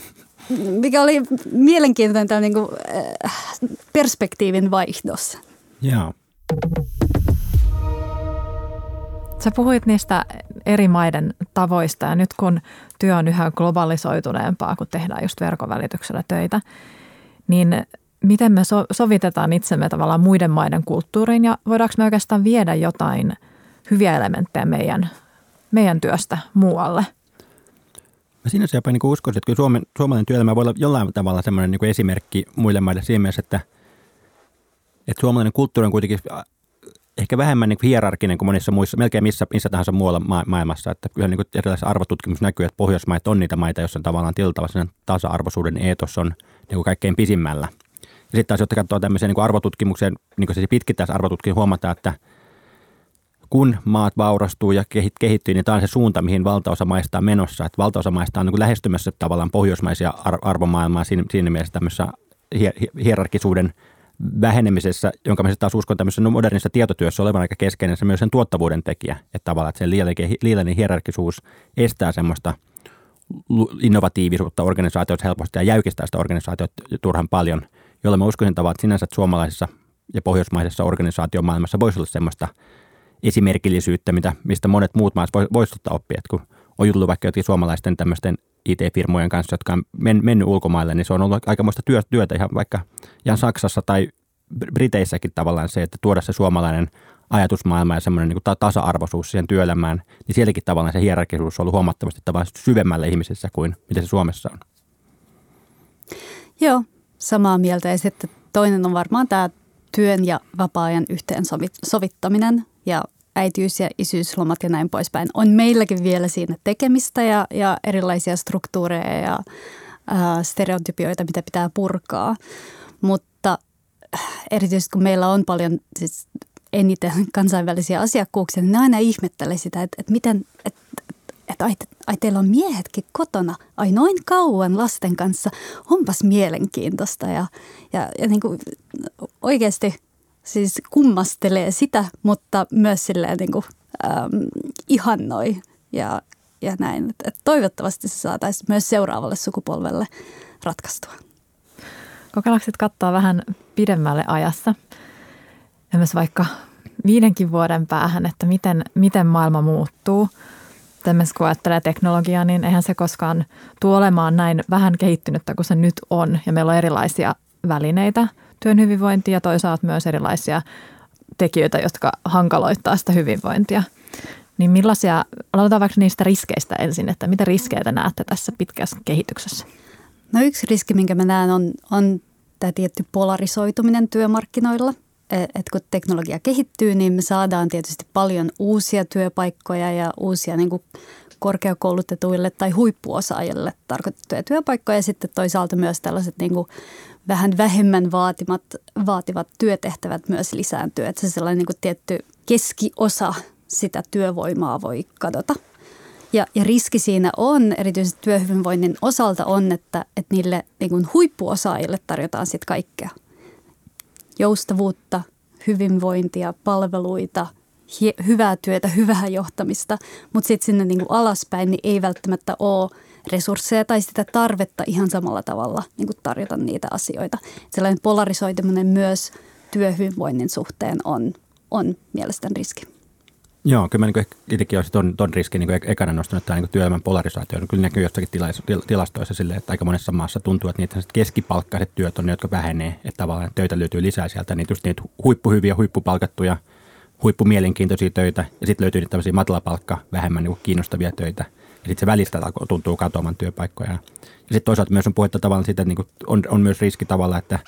mikä oli mielenkiintoinen tämä niin kuin, perspektiivin vaihdos. Joo. Sä puhuit niistä eri maiden tavoista ja nyt kun työ on yhä globalisoituneempaa, kun tehdään just verkon välityksellä töitä, niin miten me sovitetaan itsemme tavallaan muiden maiden kulttuuriin ja voidaanko me oikeastaan viedä jotain hyviä elementtejä meidän työstä muualle? Mä sinänsä jopa niin kuin uskoisin, että kyllä suomalainen työelämä voi olla jollain tavalla semmoinen niin kuin esimerkki muille maille siinä mielessä, että suomalainen kulttuuri on kuitenkin ehkä vähemmän niin kuin hierarkinen kuin monissa muissa, melkein missä tahansa muualla maailmassa. Että kyllä niin kuin erilaisessa arvotutkimus näkyy, että Pohjoismaat on niitä maita, joissa on tavallaan tiltava sen tasa-arvoisuuden eetos on niin kuin kaikkein pisimmällä. Ja sitten taas, jotta katsoo tämmöiseen niin kuin arvotutkimukseen, niin kuin se pitkittäisi arvotutkimukseen, huomataan, että kun maat vaurastuu ja kehittyy, niin tämä on se suunta, mihin valtaosa maista on menossa. Että valtaosa maista on niin kuin lähestymässä tavallaan pohjoismaisia arvomaailmaa siinä mielessä tämmöisessä hierarkisuuden vähenemisessä, jonka mä sitten taas uskon tämmöisessä modernissa tietotyössä olevan aika keskeinen se myös sen tuottavuuden tekijä. Että tavallaan että sen liiallinen hierarkisuus estää semmoista innovatiivisuutta organisaatioissa helposti ja jäykistää sitä organisaatiota turhan paljon, jolla mä uskoisin tavallaan, että sinänsä suomalaisessa ja pohjoismaisessa organisaatiomaailmassa voisi olla semmoista esimerkillisyyttä, mistä monet muut maat voisivat ottaa oppia. Kun on jutellut vaikka jotenkin suomalaisten tämmöisten IT-firmojen kanssa, jotka on mennyt ulkomaille, niin se on ollut aikamoista työtä ihan vaikka ihan Saksassa tai Briteissäkin tavallaan se, että tuoda se suomalainen ajatusmaailma ja semmoinen niin kuin tasa-arvoisuus siihen työelämään, niin sielläkin tavallaan se hierarkisuus on ollut huomattavasti tavallaan syvemmällä ihmisissä kuin mitä se Suomessa on. Joo, samaa mieltä. Ja sitten toinen on varmaan tämä työn ja vapaa-ajan yhteensovittaminen ja äitiys- ja isyyslomat ja näin poispäin. On meilläkin vielä siinä tekemistä ja erilaisia struktuureja ja stereotypioita, mitä pitää purkaa. Mutta erityisesti kun meillä on paljon siis eniten kansainvälisiä asiakkuuksia, niin ne aina ihmettelee sitä, että miten, että teillä on miehetkin kotona, ai noin kauan lasten kanssa, onpas mielenkiintoista ja niin kuin oikeasti siis kummastelee sitä, mutta myös silleen niin kuin, ihannoi ja näin. Et toivottavasti se saataisiin myös seuraavalle sukupolvelle ratkaistua. Kokeilakset kattaa vähän pidemmälle ajassa, myös vaikka 5 vuoden päähän, että miten maailma muuttuu. Esimerkiksi kun ajattelee teknologiaa, niin eihän se koskaan tule olemaan näin vähän kehittynyttä kuin se nyt on. Ja meillä on erilaisia välineitä työn hyvinvointia ja toisaalta myös erilaisia tekijöitä, jotka hankaloittaa sitä hyvinvointia. Niin millaisia, aloitetaan vaikka niistä riskeistä ensin, että mitä riskejä te näette tässä pitkässä kehityksessä? No yksi riski, minkä mä näen, on tämä tietty polarisoituminen työmarkkinoilla. Et kun teknologia kehittyy, niin me saadaan tietysti paljon uusia työpaikkoja ja uusia niin kuin korkeakoulutetuille tai huippuosaajille tarkoitettuja työpaikkoja. Ja sitten toisaalta myös tällaiset niin kuin vähän vähemmän vaativat työtehtävät myös lisääntyy. Että se sellainen niin kuin tietty keskiosa sitä työvoimaa voi kadota. Ja riski siinä on, erityisesti työhyvinvoinnin osalta on, että niille niin kuin huippuosaajille tarjotaan sitten kaikkea. Joustavuutta, hyvinvointia, palveluita, hyvää työtä, hyvää johtamista, mutta sitten sinne niinku alaspäin niin ei välttämättä ole resursseja tai sitä tarvetta ihan samalla tavalla niinku tarjota niitä asioita. Sellainen polarisoituminen myös työhyvinvoinnin suhteen on mielestäni riski. Joo, kyllä mä niin itsekin olisin ton riskin niin ekana nostanut tämä niin työelämän polarisaatio. Kyllä näkyy jossakin tilastoissa silleen, että aika monessa maassa tuntuu, että niitä keskipalkkaiset työt on ne, jotka vähenee. Että tavallaan töitä löytyy lisää sieltä, niin just niitä huippuhyviä, huippupalkattuja, huippumielenkiintoisia töitä. Ja sitten löytyy niitä tämmöisiä matalapalkka, vähemmän niin kiinnostavia töitä. Ja sitten se välistä tuntuu katoamaan työpaikkoja. Ja sitten toisaalta myös on puhetta tavallaan siitä, että niin on myös riski tavallaan, että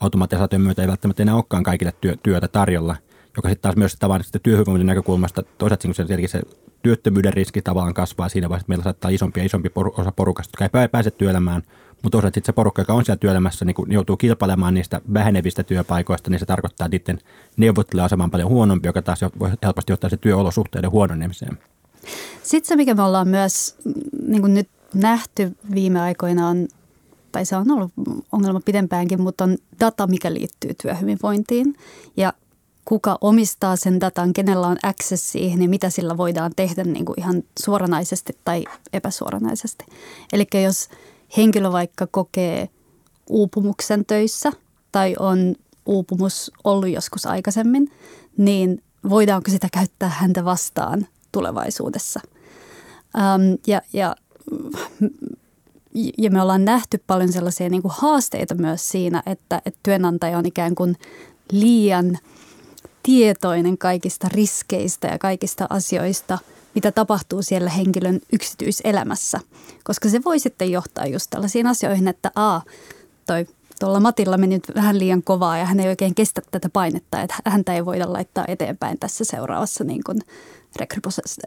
automatisaation myötä ei välttämättä enää olekaan kaikille työtä tarjolla. Joka sitten taas myös tavallaan työhyvinvoinnin näkökulmasta, toisaalta se työttömyyden riski tavallaan kasvaa siinä vaiheessa, että meillä saattaa isompi osa porukasta, jotka ei pääse työelämään, mutta toisaalta sitten se porukka, joka on siellä työelämässä, niin kun joutuu kilpailemaan niistä vähenevistä työpaikoista, niin se tarkoittaa niiden neuvotteluaseman paljon huonompi, joka taas voi helposti johtaa se työolosuhteiden huononemiseen. Sitten se, mikä me ollaan myös niin kuin nyt nähty viime aikoina on, tai se on ollut ongelma pidempäänkin, mutta on data, mikä liittyy työhyvinvointiin ja kuka omistaa sen datan, kenellä on access siihen ja niin mitä sillä voidaan tehdä niin kuin ihan suoranaisesti tai epäsuoranaisesti. Eli jos henkilö vaikka kokee uupumuksen töissä tai on uupumus ollut joskus aikaisemmin, niin voidaanko sitä käyttää häntä vastaan tulevaisuudessa? Ja me ollaan nähty paljon sellaisia niin kuin haasteita myös siinä, että työnantaja on ikään kuin liian tietoinen kaikista riskeistä ja kaikista asioista, mitä tapahtuu siellä henkilön yksityiselämässä. Koska se voi sitten johtaa just tällaisiin asioihin, että tuolla Matilla meni nyt vähän liian kovaa ja hän ei oikein kestä tätä painetta, että häntä ei voida laittaa eteenpäin tässä seuraavassa niin kuin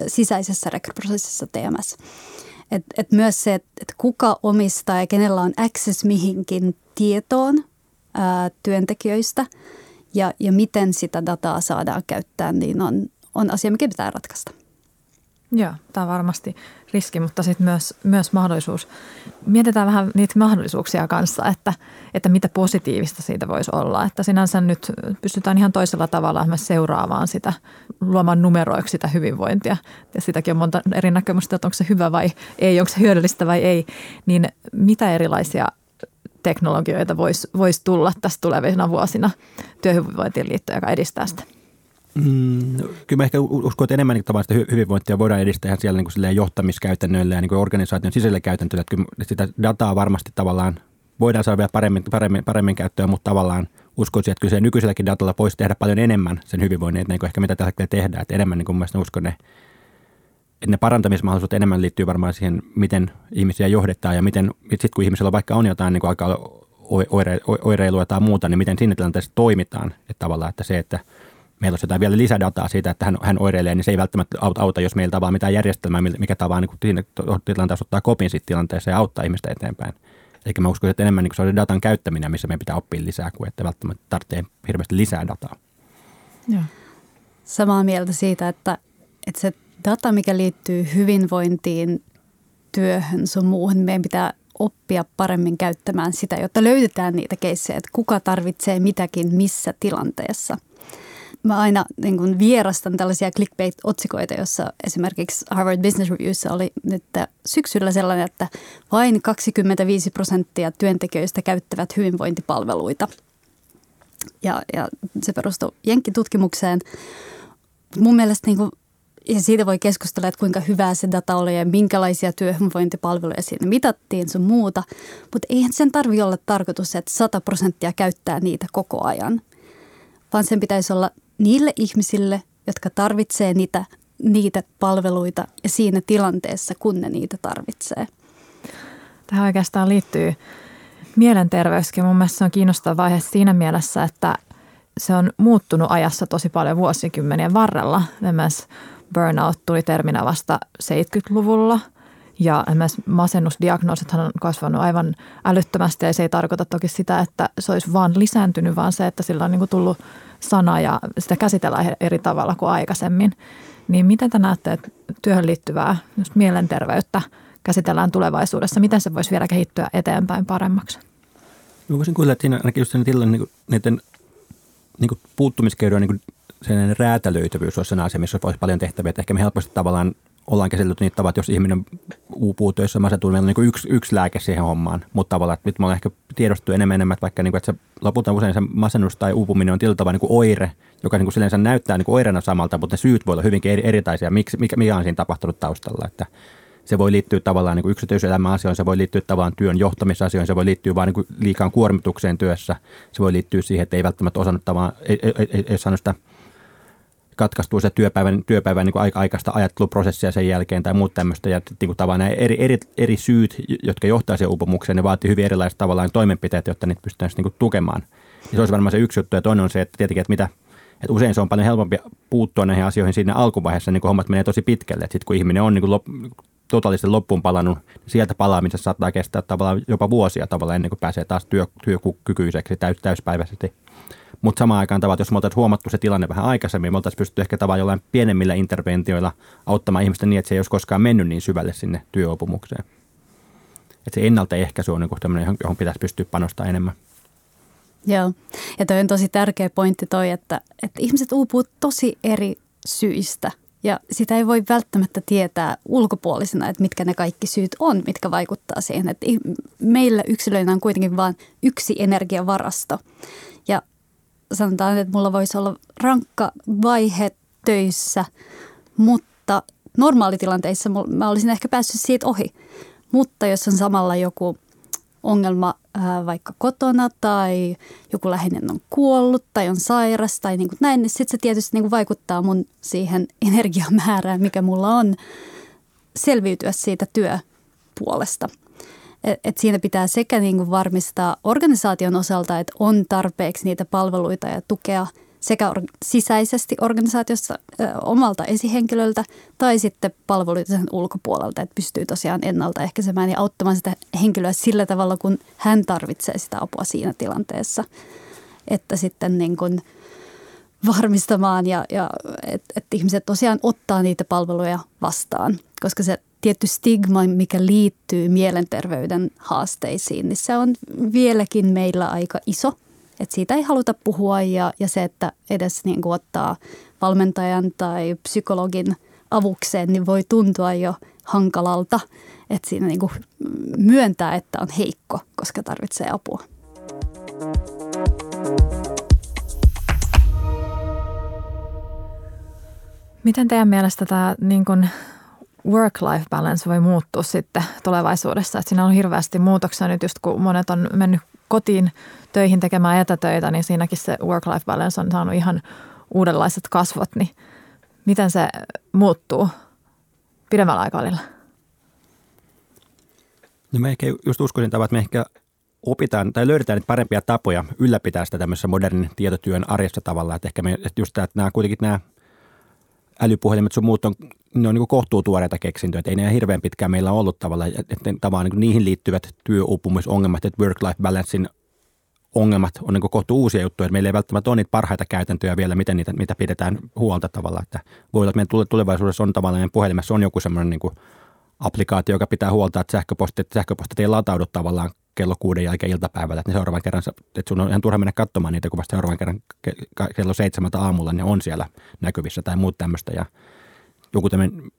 sisäisessä rekryprosessissa TMS. Et myös se, että kuka omistaa ja kenellä on access mihinkin tietoon työntekijöistä, ja miten sitä dataa saadaan käyttää, niin on asia, mikä pitää ratkaista. Joo, tämä on varmasti riski, mutta sitten myös mahdollisuus. Mietitään vähän niitä mahdollisuuksia kanssa, että mitä positiivista siitä voisi olla. Että sinänsä nyt pystytään ihan toisella tavalla myös seuraamaan sitä, luomaan numeroiksi sitä hyvinvointia. Ja sitäkin on monta eri näkemystä, että onko se hyvä vai ei, onko se hyödyllistä vai ei. Niin mitä erilaisia teknologioita voisi tulla tässä tulevina vuosina työhyvinvointiin liittyen, joka edistää sitä? Kyllä mä ehkä uskon, että enemmän tavallaan sitä hyvinvointia voidaan edistää ihan siellä niin johtamiskäytännöillä ja niin organisaation sisällä käytännöillä. Kyllä sitä dataa varmasti tavallaan voidaan saada vielä paremmin käyttöön, mutta tavallaan uskoisin, että kyllä se nykyiselläkin datalla voisi tehdä paljon enemmän sen hyvinvoinnin, että niin kuin ehkä mitä tällä hetkellä tehdään. Että enemmän niin kuin mä uskon, että ne parantamismahdollisuudet enemmän liittyy varmaan siihen, miten ihmisiä johdetaan ja miten sitten kun ihmisellä vaikka on jotain niin aika oireilua tai muuta, niin miten siinä tilanteessa toimitaan. Että tavallaan että se, että meillä olisi jotain vielä lisädataa siitä, että hän oireilee, niin se ei välttämättä auta, jos meillä on mitään järjestelmää, mikä tavallaan niin siinä tilanteessa ottaa kopin siitä tilanteessa ja auttaa ihmistä eteenpäin. Eli mä uskon, että enemmän niin se on datan käyttäminen, missä meidän pitää oppia lisää, kuin että välttämättä tarvitsee hirveästi lisää dataa. Joo. Samaa mieltä siitä, että se data, mikä liittyy hyvinvointiin, työhön, sun muuhun, meidän pitää oppia paremmin käyttämään sitä, jotta löydetään niitä keissejä, että kuka tarvitsee mitäkin missä tilanteessa. Mä aina niin kun vierastan tällaisia clickbait-otsikoita, jossa esimerkiksi Harvard Business Reviewissa oli nyt syksyllä sellainen, että vain 25% työntekijöistä käyttävät hyvinvointipalveluita. Ja se perustuu jenkkitutkimukseen. Mun mielestä niin kun, ja siitä voi keskustella, että kuinka hyvää se data oli ja minkälaisia työhyvinvointipalveluja siinä mitattiin, sun muuta. Mutta eihän sen tarvitse olla tarkoitus, että 100% käyttää niitä koko ajan, vaan sen pitäisi olla niille ihmisille, jotka tarvitsee niitä palveluita ja siinä tilanteessa, kun ne niitä tarvitsee. Tähän oikeastaan liittyy mielenterveyskin. Mun mielestä se on kiinnostava vaihe siinä mielessä, että se on muuttunut ajassa tosi paljon vuosikymmenien varrella. Esimerkiksi burnout tuli terminä vasta 70-luvulla ja esimerkiksi masennusdiagnoosethan on kasvanut aivan älyttömästi ja se ei tarkoita toki sitä, että se olisi vaan lisääntynyt, vaan se, että sillä on niin kuin tullut sana ja sitä käsitellään eri tavalla kuin aikaisemmin. Niin miten te näette, että työhön liittyvää just mielenterveyttä käsitellään tulevaisuudessa? Miten se voisi vielä kehittyä eteenpäin paremmaksi? Mä voisin kuulla, että siinä ainakin just niiden puuttumiskeudun sellainen räätälöitävyys olisi sellainen asia, missä olisi paljon tehtäviä. Että ehkä me helposti tavallaan ollaan käsitelty niitä tavalla, että jos ihminen uupuu töissä, masentuu, meillä on niin yksi lääke siihen hommaan. Mutta tavallaan, että nyt me ollaan ehkä tiedostettu enemmän, että vaikka niin että se, lopulta usein se masennus tai uupuminen on tietyllä tavalla niin oire, joka niin silleen näyttää niin oireena samalta, mutta ne syyt voi olla hyvinkin erilaisia, mikä on siinä tapahtunut taustalla. Että se voi liittyä tavallaan niin yksityiselämän asioihin, se voi liittyä tavallaan työn johtamisasioihin, se voi liittyä vain niin liikaan kuormitukseen työssä, se voi liittyä siihen, että ei välttämättä osannut ei saanut sitä katkaistuu se työpäivän niin aikaista ajatteluprosessia sen jälkeen tai muuta tämmöistä. Ja niin tavallaan nämä eri syyt, jotka johtaa siihen uupumukseen, ne vaatii hyvin erilaiset tavallaan toimenpiteet, jotta niitä pystytään niin tukemaan. Ja se olisi varmaan se yksi juttu. Ja toinen on se, että tietenkin, että usein se on paljon helpompi puuttua näihin asioihin siinä alkuvaiheessa, niin kun hommat menee tosi pitkälle. Sitten kun ihminen on niin totaalisesti loppuun palannut, niin sieltä palaamista saattaa kestää tavallaan jopa vuosia tavallaan ennen kuin pääsee taas työkykyiseksi täyspäiväisesti. Mutta samaan aikaan tavallaan, jos me oltaisiin huomattu se tilanne vähän aikaisemmin, me oltaisiin pystytty ehkä tavallaan jollain pienemmillä interventioilla auttamaan ihmistä niin, että se ei olisi koskaan mennyt niin syvälle sinne työopumukseen. Että se ennaltaehkäisy on niin tämmöinen, johon pitäisi pystyä panostamaan enemmän. Joo, ja toi on tosi tärkeä pointti toi, että ihmiset uupuu tosi eri syistä. Ja sitä ei voi välttämättä tietää ulkopuolisena, että mitkä ne kaikki syyt on, mitkä vaikuttaa siihen. Että meillä yksilöinä on kuitenkin vain yksi energiavarasto. Ja sanotaan, että mulla voisi olla rankka vaihe töissä, mutta normaalitilanteissa mä olisin ehkä päässyt siitä ohi. Mutta jos on samalla joku ongelma vaikka kotona tai joku läheinen on kuollut tai on sairas tai niin kuin näin, niin sitten se tietysti niin kuin vaikuttaa mun siihen energiamäärään, mikä mulla on selviytyä siitä työpuolesta. Et siinä pitää sekä niin kuin varmistaa organisaation osalta, että on tarpeeksi niitä palveluita ja tukea sekä sisäisesti organisaatiossa omalta esihenkilöltä tai sitten palveluita sen ulkopuolelta, että pystyy tosiaan ennaltaehkäisemään ja auttamaan sitä henkilöä sillä tavalla, kun hän tarvitsee sitä apua siinä tilanteessa, että sitten niin kuin varmistamaan ja että ihmiset tosiaan ottaa niitä palveluja vastaan, koska se tietty stigma, mikä liittyy mielenterveyden haasteisiin, niin se on vieläkin meillä aika iso. Et siitä ei haluta puhua ja se, että edes niin kuin ottaa valmentajan tai psykologin avukseen, niin voi tuntua jo hankalalta, että siinä niin kuin myöntää, että on heikko, koska tarvitsee apua. Miten teidän mielestä tämä niin kuin work-life balance voi muuttua sitten tulevaisuudessa? Et siinä on hirveästi muutoksia nyt, just kun monet on mennyt kotiin töihin tekemään etätöitä, niin siinäkin se work-life balance on saanut ihan uudenlaiset kasvot. Niin miten se muuttuu pidemmällä aikavälillä? No mä ehkä just uskoisin, että me ehkä opitaan tai löydetään niitä parempia tapoja ylläpitää sitä tämmöisessä modernin tietotyön arjessa tavalla. Että ehkä me just tämä, että nämä kuitenkin nämä älypuhelimet sun muut on, ne on niin kuin kohtuutuoreita keksintöjä, että ei ne hirveän pitkään meillä on ollut tavallaan, että tavallaan niin niihin liittyvät työuupumisongelmat, että work-life balancein ongelmat on niin kohtuu uusia juttuja, että meillä ei välttämättä ole niitä parhaita käytäntöjä vielä, miten niitä, mitä pidetään huolta tavallaan, että voi olla, että meidän tulevaisuudessa on tavallaan meidän puhelimessa on joku semmoinen niin kuin applikaatio, joka pitää huolta, että sähköpostit ei lataudu tavallaan kello 6 jälkeen iltapäivällä, että ne seuraavan kerran, että sun on ihan turha mennä katsomaan niitä, kun vasta seuraavan kerran kello 7 aamulla ne on siellä näkyvissä tai muut tämmöistä. Ja joku tämmöinen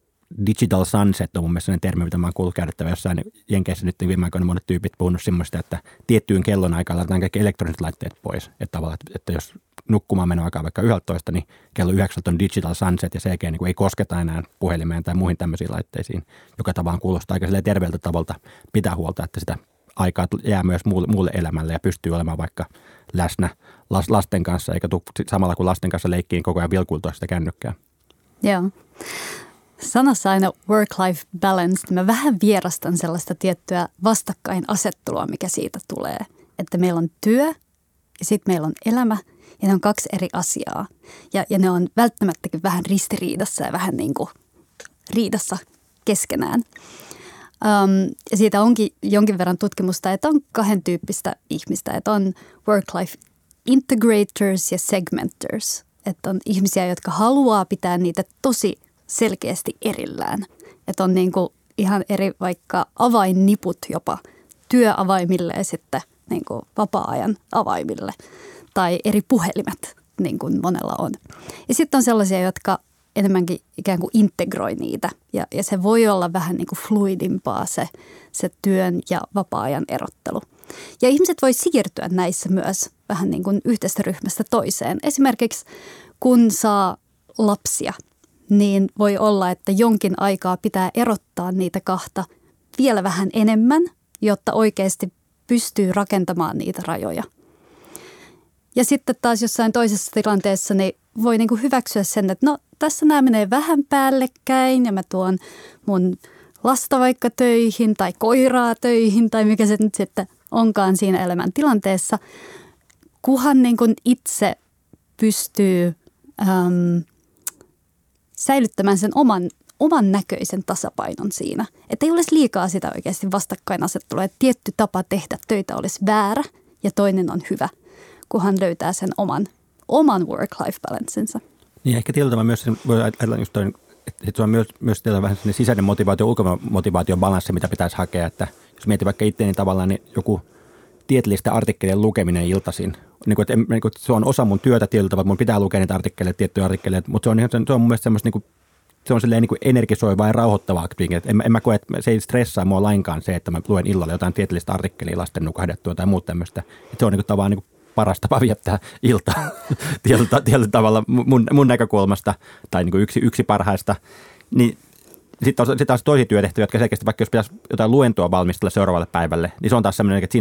digital sunset on mun mielestä termi, mitä mä oon kuullut käytettävä jossain jenkeissä nyt viime aikoina monet tyypit puhunut semmoista, että tiettyyn kellon aikaan laitetaan kaikki elektroniset laitteet pois. Että tavallaan, että jos nukkumaan meno aikaa vaikka 11, niin kello 9 on digital sunset ja sen niin ei kosketa enää puhelimeen tai muihin tämmöisiin laitteisiin, joka tavallaan kuulostaa aika terveeltä tavalta pitää huolta, että sitä aikaa jää myös muulle elämälle ja pystyy olemaan vaikka läsnä lasten kanssa, eikä tule samalla kuin lasten kanssa leikkiin koko ajan vilkuiltua sitä kännykkää. Joo. Sanassa aina work-life balance, mä vähän vierastan sellaista tiettyä vastakkainasettelua, mikä siitä tulee. Että meillä on työ ja sitten meillä on elämä ja ne on kaksi eri asiaa. Ja ne on välttämättäkin vähän ristiriidassa ja vähän niin kuin riidassa keskenään. Ja siitä onkin jonkin verran tutkimusta, että on kahden tyyppistä ihmistä, että on work-life integrators ja segmenters. Että on ihmisiä, jotka haluaa pitää niitä tosi selkeästi erillään. Että on niin kuin ihan eri vaikka avainniput jopa työavaimille ja sitten niin kuin vapaa-ajan avaimille tai eri puhelimet, niin kuin monella on. Ja sitten on sellaisia, jotka enemmänkin ikään kuin integroi niitä ja se voi olla vähän niin kuin fluidimpaa se työn ja vapaa-ajan erottelu. Ja ihmiset voi siirtyä näissä myös vähän niin kuin yhteistä ryhmästä toiseen. Esimerkiksi kun saa lapsia, niin voi olla, että jonkin aikaa pitää erottaa niitä kahta vielä vähän enemmän, jotta oikeasti pystyy rakentamaan niitä rajoja. Ja sitten taas jossain toisessa tilanteessa niin voi niin kuin hyväksyä sen, että no tässä nämä menee vähän päällekkäin ja mä tuon mun lasta vaikka töihin tai koiraa töihin tai mikä se nyt sitten onkaan siinä elämäntilanteessa. Kunhan niin kuin itse pystyy säilyttämään sen oman näköisen tasapainon siinä. Että ei olisi liikaa sitä oikeasti vastakkainasettelua, että tietty tapa tehdä töitä olisi väärä ja toinen on hyvä, kunhan löytää sen oman work-life balancensa. Niin ehkä tietyllä tavalla myös, että se on myös vähän sisäinen motivaatio, ulkomotivaation balanssi, mitä pitäisi hakea. Että jos mietin vaikka itseäni niin tavallaan niin joku tieteellistä artikkelien lukeminen iltaisin. Niin kuin, se on osa mun työtä tietyllä tavalla, mun pitää lukea niitä artikkeleita, tiettyjä artikkeleita, mutta se on mun mielestä semmoista, niin kuin, se on silleen niin kuin energisoivaa ja rauhoittavaa. En mä koe, että se ei stressaa mua lainkaan se, että mä luen illalla jotain tieteellistä artikkelia lasten nukahdettua tai muuta tämmöistä. Että se on niin kuin, tavallaan niin kuin paras tapa viettää iltaa tietyllä tavalla mun näkökulmasta tai niin kuin yksi parhaista. Niin, sitten taas toisia työtehtäviä, jotka selkeästi vaikka jos pitäisi jotain luentoa valmistella seuraavalle päivälle, niin se on taas sellainen, että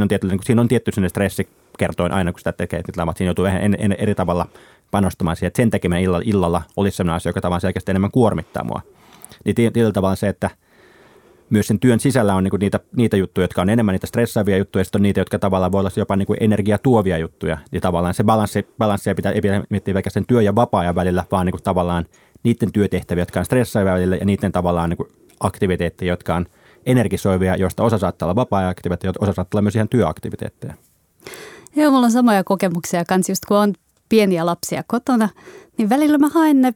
siinä on tietty stressikertoin aina, kun sitä tekee. Siinä joutuu vähän eri tavalla panostamaan siihen, että sen tekeminen illalla olisi sellainen asia, joka tavallaan selkeästi enemmän kuormittaa mua. Niin tietyllä tavalla se, että myös sen työn sisällä on niinku niitä juttuja, jotka on enemmän niitä stressaavia juttuja, ja sitten on niitä, jotka tavallaan voi olla jopa niinku energiaa tuovia juttuja. Ja tavallaan se balanssi ei pidä miettiä vaikka sen työ- ja vapaa-ajan välillä, vaan niinku tavallaan niiden työtehtäviä, jotka on stressaavia välillä, ja niiden tavallaan niinku aktiviteetteja, jotka on energisoivia, joista osa saattaa olla vapaa-ajan aktiviteetteja, osa saattaa olla myös ihan työaktiviteetteja. Joo, mulla on samoja kokemuksia kanssa, just kun on pieniä lapsia kotona, niin välillä mä haen ne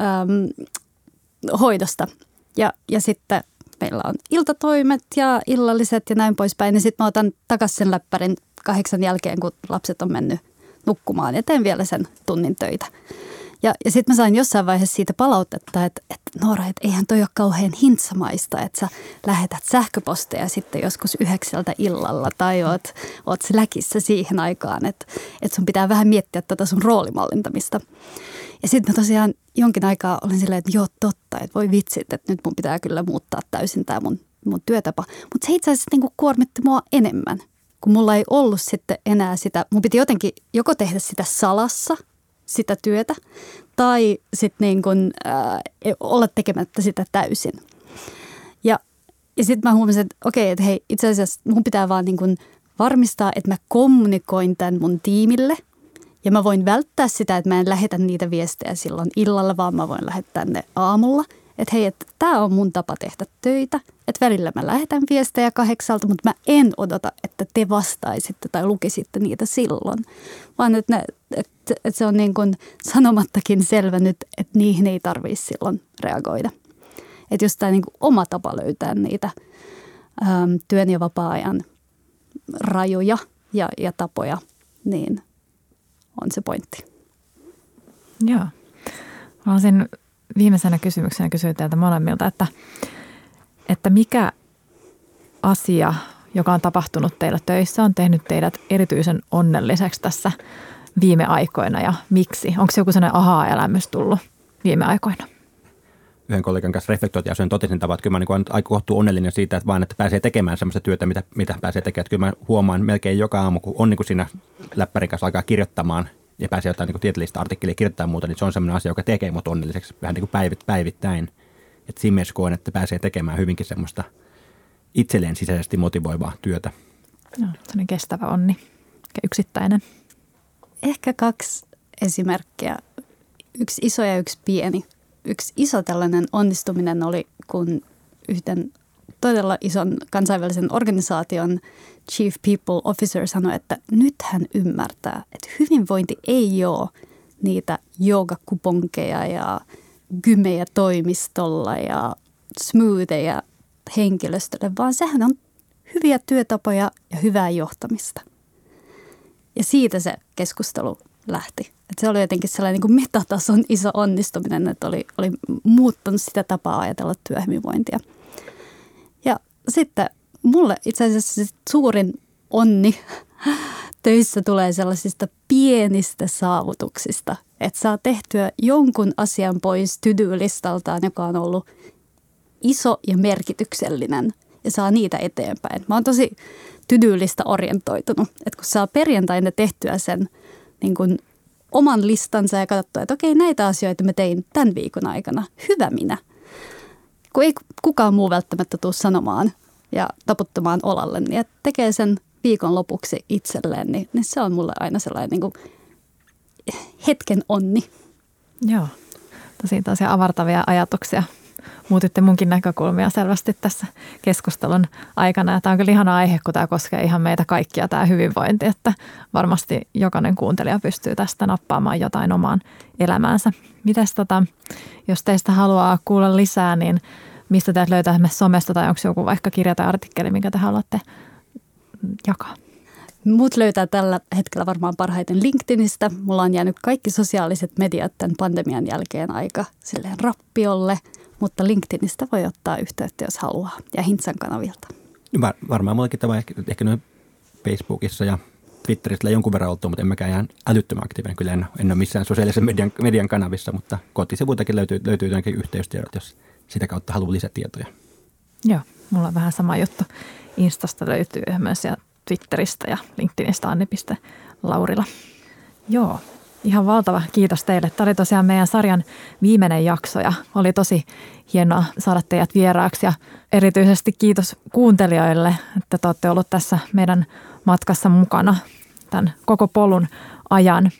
4:30 hoidosta. Ja sitten meillä on iltatoimet ja illalliset ja näin poispäin. Ja sitten mä otan takaisin sen läppärin 8 jälkeen, kun lapset on mennyt nukkumaan. Ja teen vielä sen tunnin töitä. Ja sitten mä sain jossain vaiheessa siitä palautetta, että Nora, et eihän toi ole kauhean hintsamaista, että sä lähetät sähköposteja sitten joskus 9 illalla. Tai oot läkissä siihen aikaan, että sun pitää vähän miettiä tätä sun roolimallintamista. Ja sitten mä tosiaan jonkin aikaa olin silleen, että joo totta, että voi vitsit, että nyt mun pitää kyllä muuttaa täysin tämä mun työtapa. Mutta se itse asiassa niinku kuormitti mua enemmän, kun mulla ei ollut sitten enää sitä. Mun piti jotenkin joko tehdä sitä salassa, sitä työtä, tai sitten niinku, olla tekemättä sitä täysin. Ja sitten mä huomasin, että okei, että hei, itse asiassa mun pitää vaan niinku varmistaa, että mä kommunikoin tämän mun tiimille. Ja mä voin välttää sitä, että mä en lähetä niitä viestejä silloin illalla, vaan mä voin lähettää ne aamulla. Että hei, että tää on mun tapa tehdä töitä. Että välillä mä lähetän viestejä 8:00, mutta mä en odota, että te vastaisitte tai lukisitte niitä silloin. Vaan että se on niin kuin sanomattakin selvä nyt, että niihin ei tarvitse silloin reagoida. Että just tää niin kuin oma tapa löytää niitä työn ja vapaa-ajan rajoja ja tapoja, niin on se pointti. Joo. Mä olisin viimeisenä kysymyksenä kysyä teiltä molemmilta, että mikä asia, joka on tapahtunut teillä töissä, on tehnyt teidät erityisen onnelliseksi tässä viime aikoina ja miksi? Onko se joku sellainen aha-elämys tullut viime aikoina? Yhden kollegan kanssa reflektoitiin ja totesin tavalla, että kyllä mä olen aika kohtuu onnellinen siitä, että vaan että pääsee tekemään sellaista työtä, mitä pääsee tekemään. Että kyllä mä huomaan melkein joka aamu, kun on niin kuin siinä läppärin kanssa alkaa kirjoittamaan ja pääsee jotain niin kuin tieteellistä artikkelia kirjoittamaan muuta, niin se on sellainen asia, joka tekee mut onnelliseksi vähän niin kuin päivittäin. Että siinä mielessä koen, että pääsee tekemään hyvinkin semmoista itselleen sisäisesti motivoivaa työtä. No, sellainen kestävä onni, yksittäinen. Ehkä kaksi esimerkkiä, yksi iso ja yksi pieni. Yksi iso tällainen onnistuminen oli, kun yhden todella ison kansainvälisen organisaation Chief People Officer sanoi, että nyt hän ymmärtää, että hyvinvointi ei ole niitä joogakuponkeja ja gymejä toimistolla ja smoothieja henkilöstölle, vaan sehän on hyviä työtapoja ja hyvää johtamista. Ja siitä se keskustelu lähti. Että se oli jotenkin sellainen niin kuin metatason iso onnistuminen, että oli muuttanut sitä tapaa ajatella työhyvinvointia. Ja sitten mulle itse asiassa suurin onni töissä tulee sellaisista pienistä saavutuksista, että saa tehtyä jonkun asian pois to-do-listaltaan, joka on ollut iso ja merkityksellinen ja saa niitä eteenpäin. Mä oon tosi to-do-lista orientoitunut, että kun saa perjantaina tehtyä sen niin kuin oman listansa ja katsottua, että okei, näitä asioita mä tein tämän viikon aikana. Hyvä minä. Kun ei kukaan muu välttämättä tule sanomaan ja taputtamaan olalle, niin että tekee sen viikon lopuksi itselleen, niin se on mulle aina sellainen niin kuin hetken onni. Joo, tosiaan avartavia ajatuksia. Muutitte munkin näkökulmia selvästi tässä keskustelun aikana. Ja tämä on kyllä ihana aihe, kun tämä koskee ihan meitä kaikkia, tämä hyvinvointi, että varmasti jokainen kuuntelija pystyy tästä nappaamaan jotain omaan elämäänsä. Mites jos teistä haluaa kuulla lisää, niin mistä teidät löytää somesta tai onko joku vaikka kirja tai artikkeli, minkä te haluatte jakaa? Mut löytää tällä hetkellä varmaan parhaiten LinkedInistä. Mulla on jäänyt kaikki sosiaaliset mediat tämän pandemian jälkeen aika silleen rappiolle. Mutta LinkedInistä voi ottaa yhteyttä, jos haluaa, ja Hintsan kanavilta. Varmaan mullekin tämä ehkä noin Facebookissa ja Twitterissä jonkun verran oltu, mutta en mäkään ihan älyttömän aktiivinen. Kyllä en ole missään sosiaalisen median kanavissa, mutta kotisivuiltakin löytyy jotenkin yhteystiedot, jos sitä kautta haluaa lisätietoja. Joo, mulla on vähän sama juttu. Instasta löytyy myös ja Twitteristä ja LinkedInistä Anni.Laurila. Joo. Ihan valtava kiitos teille. Tämä oli tosiaan meidän sarjan viimeinen jakso ja oli tosi hienoa saada teidät vieraaksi ja erityisesti kiitos kuuntelijoille, että te olette olleet tässä meidän matkassa mukana tämän koko polun ajan.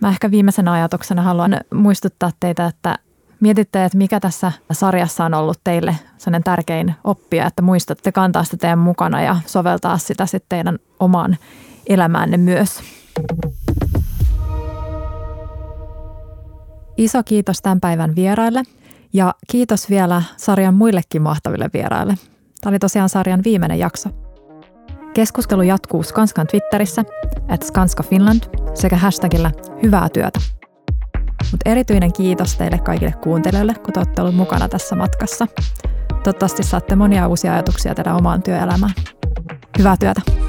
Mä ehkä viimeisenä ajatuksena haluan muistuttaa teitä, että mietitte, että mikä tässä sarjassa on ollut teille sellainen tärkein oppia, että muistatte kantaa sitä teidän mukana ja soveltaa sitä sitten teidän omaan elämäänne myös. Iso kiitos tämän päivän vieraille ja kiitos vielä sarjan muillekin mahtaville vieraille. Tämä oli tosiaan sarjan viimeinen jakso. Keskustelu jatkuu Skanskan Twitterissä, @SkanskaFinland sekä hashtagillä Hyvää Työtä. Mutta erityinen kiitos teille kaikille kuuntelijoille, kun te olette olleet mukana tässä matkassa. Toivottavasti saatte monia uusia ajatuksia tehdä omaan työelämään. Hyvää työtä!